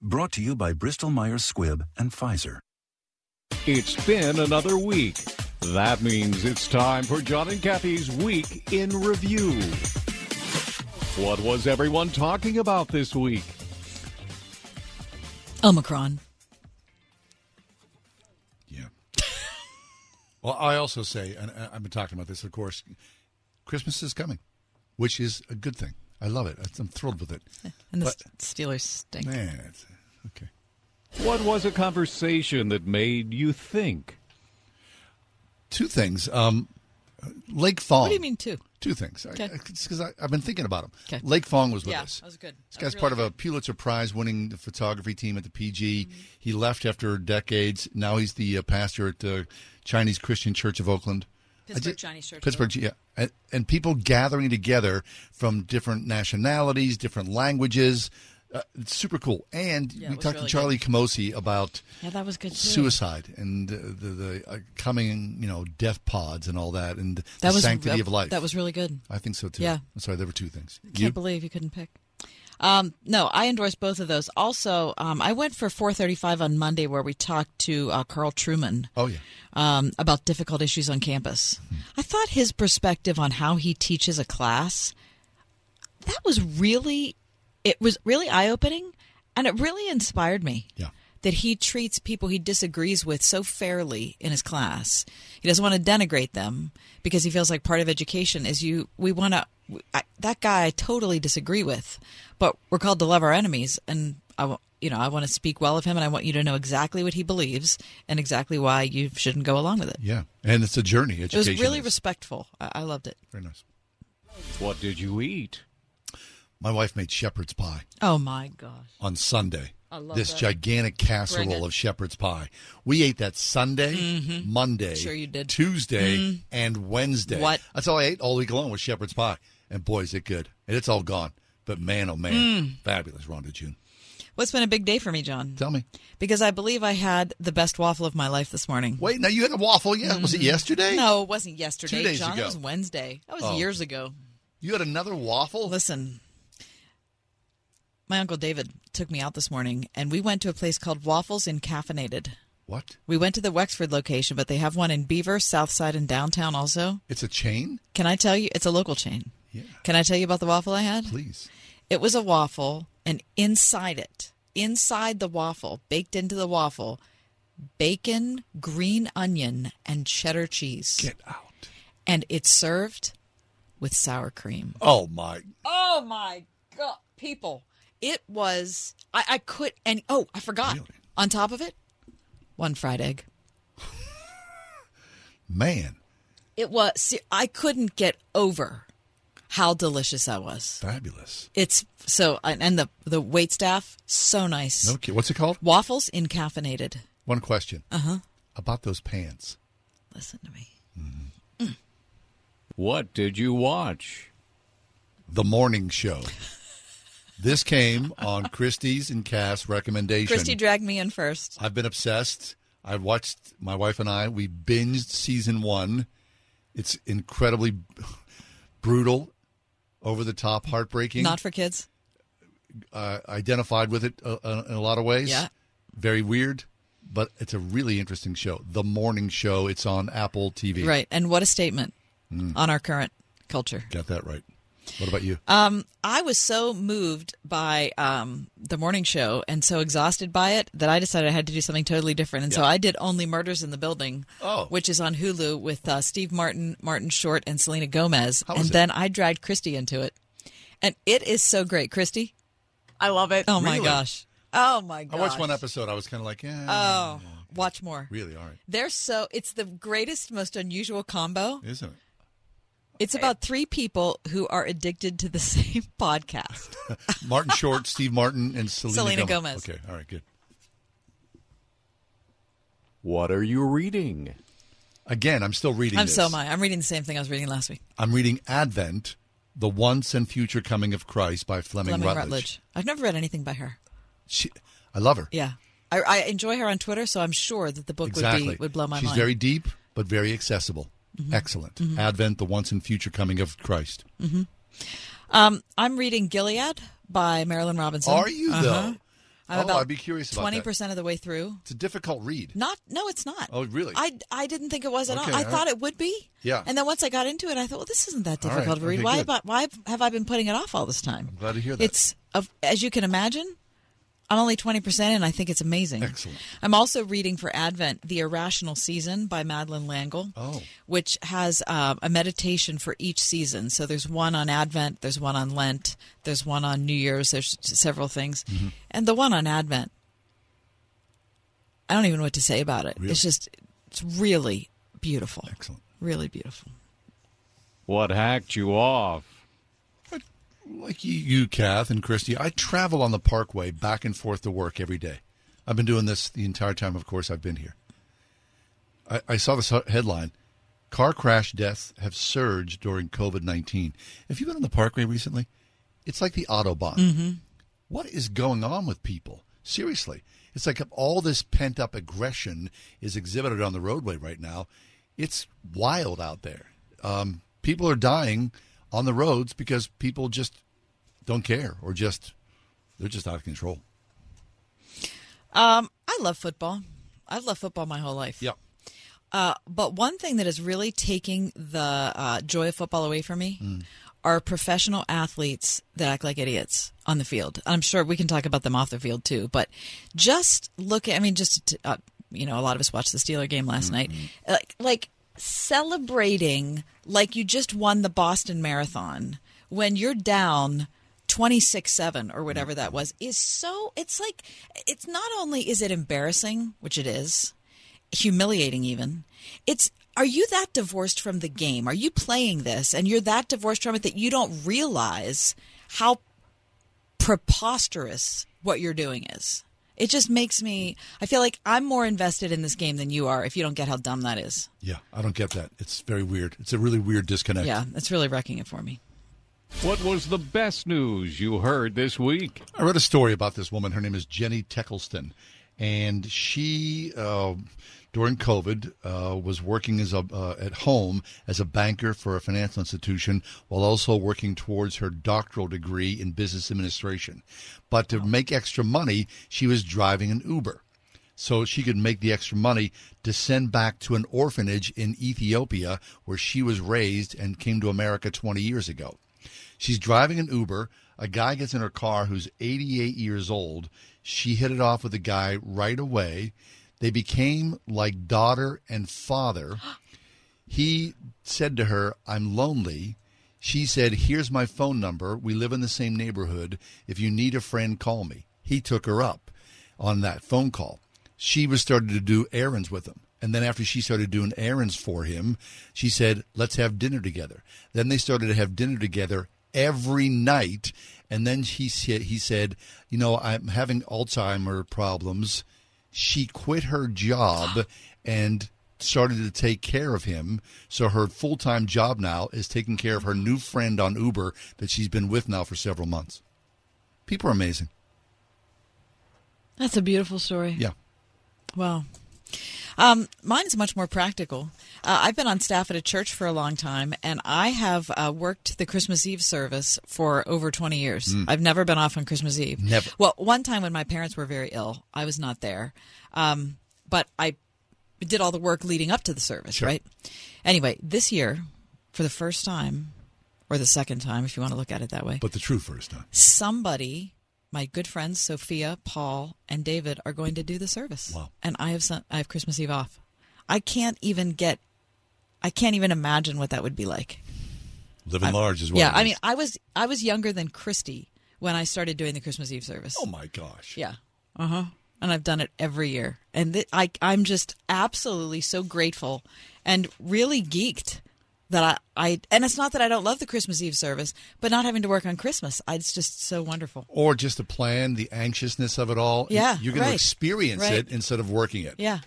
Brought to you by Bristol-Myers Squibb and Pfizer. It's been another week. That means it's time for John and Kathy's Week in Review. What was everyone talking about this week? Omicron. Yeah. Well, I also say, and I've been talking about this, of course, Christmas is coming, which is a good thing. I love it. I'm thrilled with it. And Steelers stink. Man, it's, okay. What was a conversation that made you think? Two things. Lake Fong. What do you mean two? Two things. Okay. Because I've been thinking about them. Okay. Lake Fong was with us. Yeah, that was good. This guy's really part of a Pulitzer Prize-winning photography team at the PG. Mm-hmm. He left after decades. Now he's the pastor at the Chinese Christian Church of Oakland. Pittsburgh Chinese Church. Yeah. And people gathering together from different nationalities, different languages. It's super cool. And we talked to Charlie Camosi about suicide and the coming, death pods and all that, and the sanctity of life. That was really good. I think so, too. Yeah. I'm sorry, there were two things. I can't believe you couldn't pick. No, I endorsed both of those. Also, I went for 4:35 on Monday where we talked to Carl Truman about difficult issues on campus. Mm-hmm. I thought his perspective on how he teaches a class, it was really eye-opening, and it really inspired me that he treats people he disagrees with so fairly in his class. He doesn't want to denigrate them because he feels like part of education is that guy I totally disagree with, but we're called to love our enemies, and I want to speak well of him, and I want you to know exactly what he believes and exactly why you shouldn't go along with it. Yeah, and it's a journey. Education it was really respectful. I loved it. Very nice. What did you eat? My wife made shepherd's pie. Oh, my gosh. On Sunday. I love this gigantic casserole of shepherd's pie. We ate that Sunday, mm-hmm. Monday, sure you did. Tuesday, mm-hmm. and Wednesday. What? That's all I ate all week long was shepherd's pie. And, boy, is it good. And it's all gone. But, man, oh, man, fabulous, Rhonda June. Well, it's been a big day for me, John. Tell me. Because I believe I had the best waffle of my life this morning. Wait, now you had a waffle? Yeah, mm-hmm. Was it yesterday? No, it wasn't yesterday, 2 days John. Ago. It was Wednesday. That was years ago. You had another waffle? Listen. My Uncle David took me out this morning, and we went to a place called Waffles in Caffeinated. What? We went to the Wexford location, but they have one in Beaver, Southside, and downtown also. It's a chain? Can I tell you? It's a local chain. Yeah. Can I tell you about the waffle I had? Please. It was a waffle, and inside the waffle, baked into the waffle, bacon, green onion, and cheddar cheese. Get out. And it's served with sour cream. Oh, my God. People. It was, I could, and I forgot. Really? On top of it, one fried egg. Man. It was, I couldn't get over how delicious that was. Fabulous. It's so, and the waitstaff, so nice. Okay, what's it called? Waffles in Caffeinated. One question. Uh-huh. About those pants. Listen to me. Mm-hmm. Mm. What did you watch? The Morning Show. This came on Christie's and Cass' recommendation. Christie dragged me in first. I've been obsessed. I watched, my wife and I, we binged season one. It's incredibly brutal, over-the-top, heartbreaking. Not for kids. Identified with it in a lot of ways. Yeah. Very weird, but it's a really interesting show. The Morning Show. It's on Apple TV. Right, and what a statement on our current culture. Got that right. What about you? I was so moved by The Morning Show and so exhausted by it that I decided I had to do something totally different. And so I did Only Murders in the Building, which is on Hulu with Steve Martin, Martin Short, and Selena Gomez. Then I dragged Christy into it. And it is so great. Christy? I love it. Oh, really? My gosh. Oh, my gosh. I watched one episode. I was kind of like, watch more. Really? All right. It's the greatest, most unusual combo. Isn't it? It's about three people who are addicted to the same podcast. Martin Short, Steve Martin, and Selena Gomez. Okay, all right, good. What are you reading? Again, I'm still reading this. So am I. I'm reading the same thing I was reading last week. I'm reading Advent, The Once and Future Coming of Christ by Fleming Rutledge. I've never read anything by her. I love her. Yeah. I enjoy her on Twitter, so I'm sure that the book would blow my mind. She's very deep, but very accessible. Mm-hmm. Excellent. Mm-hmm. Advent, the once and future coming of Christ. Mm-hmm. I'm reading Gilead by Marilynne Robinson. Are you, though? I'd be curious about that. 20% of the way through. It's a difficult read. No, it's not. Oh, really? I didn't think it was at all. I thought it would be. Yeah. And then once I got into it, I thought, well, this isn't that difficult to read. Why have I been putting it off all this time? I'm glad to hear that. It's, as you can imagine, I'm only 20% in. I think it's amazing. Excellent. I'm also reading for Advent, The Irrational Season by Madeleine Langle, which has a meditation for each season. So there's one on Advent, there's one on Lent, there's one on New Year's, there's several things. Mm-hmm. And the one on Advent, I don't even know what to say about it. Really? It's really beautiful. Excellent. Really beautiful. What hacked you off? Like you, Kath, and Christy, I travel on the parkway back and forth to work every day. I've been doing this the entire time, of course, I've been here. I saw this headline, car crash deaths have surged during COVID-19. Have you been on the parkway recently? It's like the Autobahn. Mm-hmm. What is going on with people? Seriously. It's like all this pent-up aggression is exhibited on the roadway right now. It's wild out there. People are dying on the roads because people just don't care or they're just out of control. I love football. I've loved football my whole life. Yeah. But one thing that is really taking the joy of football away from me are professional athletes that act like idiots on the field. I'm sure we can talk about them off the field too, but just look at, a lot of us watched the Steelers game last night. Like celebrating like you just won the Boston Marathon when you're down 26-7 or whatever that was is so – it's like – it's not only is it embarrassing, which it is, humiliating even, it's – are you that divorced from the game? Are you playing this and you're that divorced from it that you don't realize how preposterous what you're doing is? It just makes me – I feel like I'm more invested in this game than you are if you don't get how dumb that is. Yeah, I don't get that. It's very weird. It's a really weird disconnect. Yeah, it's really wrecking it for me. What was the best news you heard this week? I read a story about this woman. Her name is Jenny Teckleston, and she, during COVID, was working as at home as a banker for a financial institution while also working towards her doctoral degree in business administration. But to make extra money, she was driving an Uber. So she could make the extra money to send back to an orphanage in Ethiopia where she was raised and came to America 20 years ago. She's driving an Uber. A guy gets in her car who's 88 years old. She hit it off with the guy right away. They became like daughter and father. He said to her, "I'm lonely." She said, "Here's my phone number. We live in the same neighborhood. If you need a friend, call me." He took her up on that phone call. She was started to do errands with him. And then after she started doing errands for him, she said, "Let's have dinner together." Then they started to have dinner together every night. And then he said, "You know, I'm having Alzheimer's problems." She quit her job and started to take care of him. So her full-time job now is taking care of her new friend on Uber that she's been with now for several months. People are amazing. That's a beautiful story. Yeah. Wow. Mine's much more practical. I've been on staff at a church for a long time, and I have worked the Christmas Eve service for over 20 years. I've never been off on Christmas Eve. Never. Well, one time when my parents were very ill, I was not there. But I did all the work leading up to the service, sure. Right? Anyway, this year, for the first time, or the second time, if you want to look at it that way. But the true first time. Somebody... my good friends, Sophia, Paul, and David, are going to do the service. Wow. And I have Christmas Eve off. I can't even imagine what that would be like. Living large as well. Yeah, I was younger than Christy when I started doing the Christmas Eve service. Oh, my gosh. Yeah. Uh-huh. And I've done it every year. And I'm just absolutely so grateful and really geeked that and it's not that I don't love the Christmas Eve service, but not having to work on Christmas, it's just so wonderful. Or just the plan, the anxiousness of it all. Yeah, you're going to experience it instead of working it. Yeah.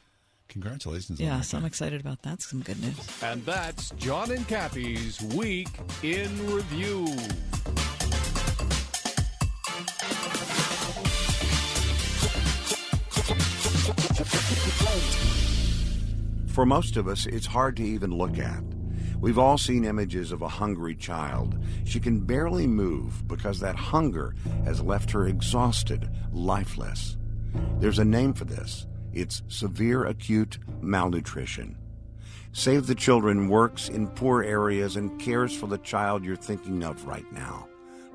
Congratulations on that. Yeah, so I'm excited about that. That's some good news. And that's John and Kathy's Week in Review. For most of us, it's hard to even look at. We've all seen images of a hungry child. She can barely move because that hunger has left her exhausted, lifeless. There's a name for this. It's severe acute malnutrition. Save the Children works in poor areas and cares for the child you're thinking of right now.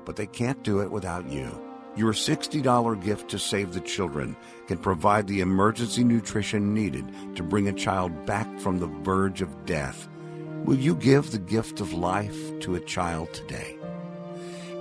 But they can't do it without you. Your $60 gift to Save the Children can provide the emergency nutrition needed to bring a child back from the verge of death. Will you give the gift of life to a child today?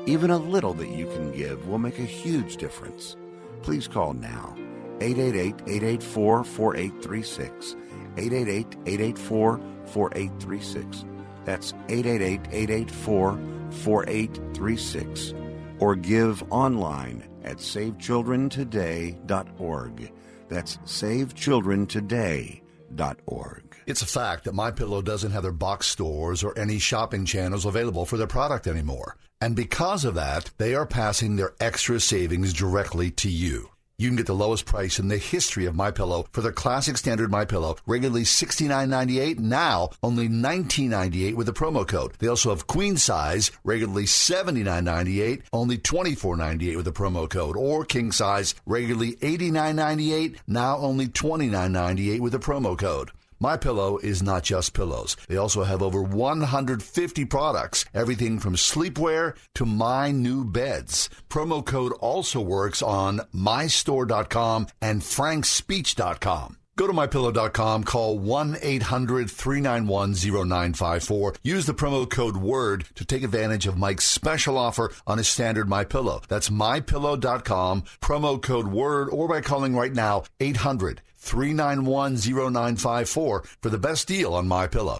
Even a little that you can give will make a huge difference. Please call now. 888-884-4836. 888-884-4836. That's 888-884-4836. Or give online at SaveChildrenToday.org. That's SaveChildrenToday.org. It's a fact that MyPillow doesn't have their box stores or any shopping channels available for their product anymore. And because of that, they are passing their extra savings directly to you. You can get the lowest price in the history of MyPillow for the classic standard MyPillow, regularly $69.98, now only $19.98 with the promo code. They also have queen size, regularly $79.98, only $24.98 with the promo code, or king size, regularly $89.98, now only $29.98 with the promo code. MyPillow is not just pillows. They also have over 150 products, everything from sleepwear to my new beds. Promo code also works on mystore.com and frankspeech.com. Go to MyPillow.com, call 1-800-391-0954. Use the promo code WORD to take advantage of Mike's special offer on his standard MyPillow. That's MyPillow.com, promo code WORD, or by calling right now, 800-391-0954 for the best deal on MyPillow.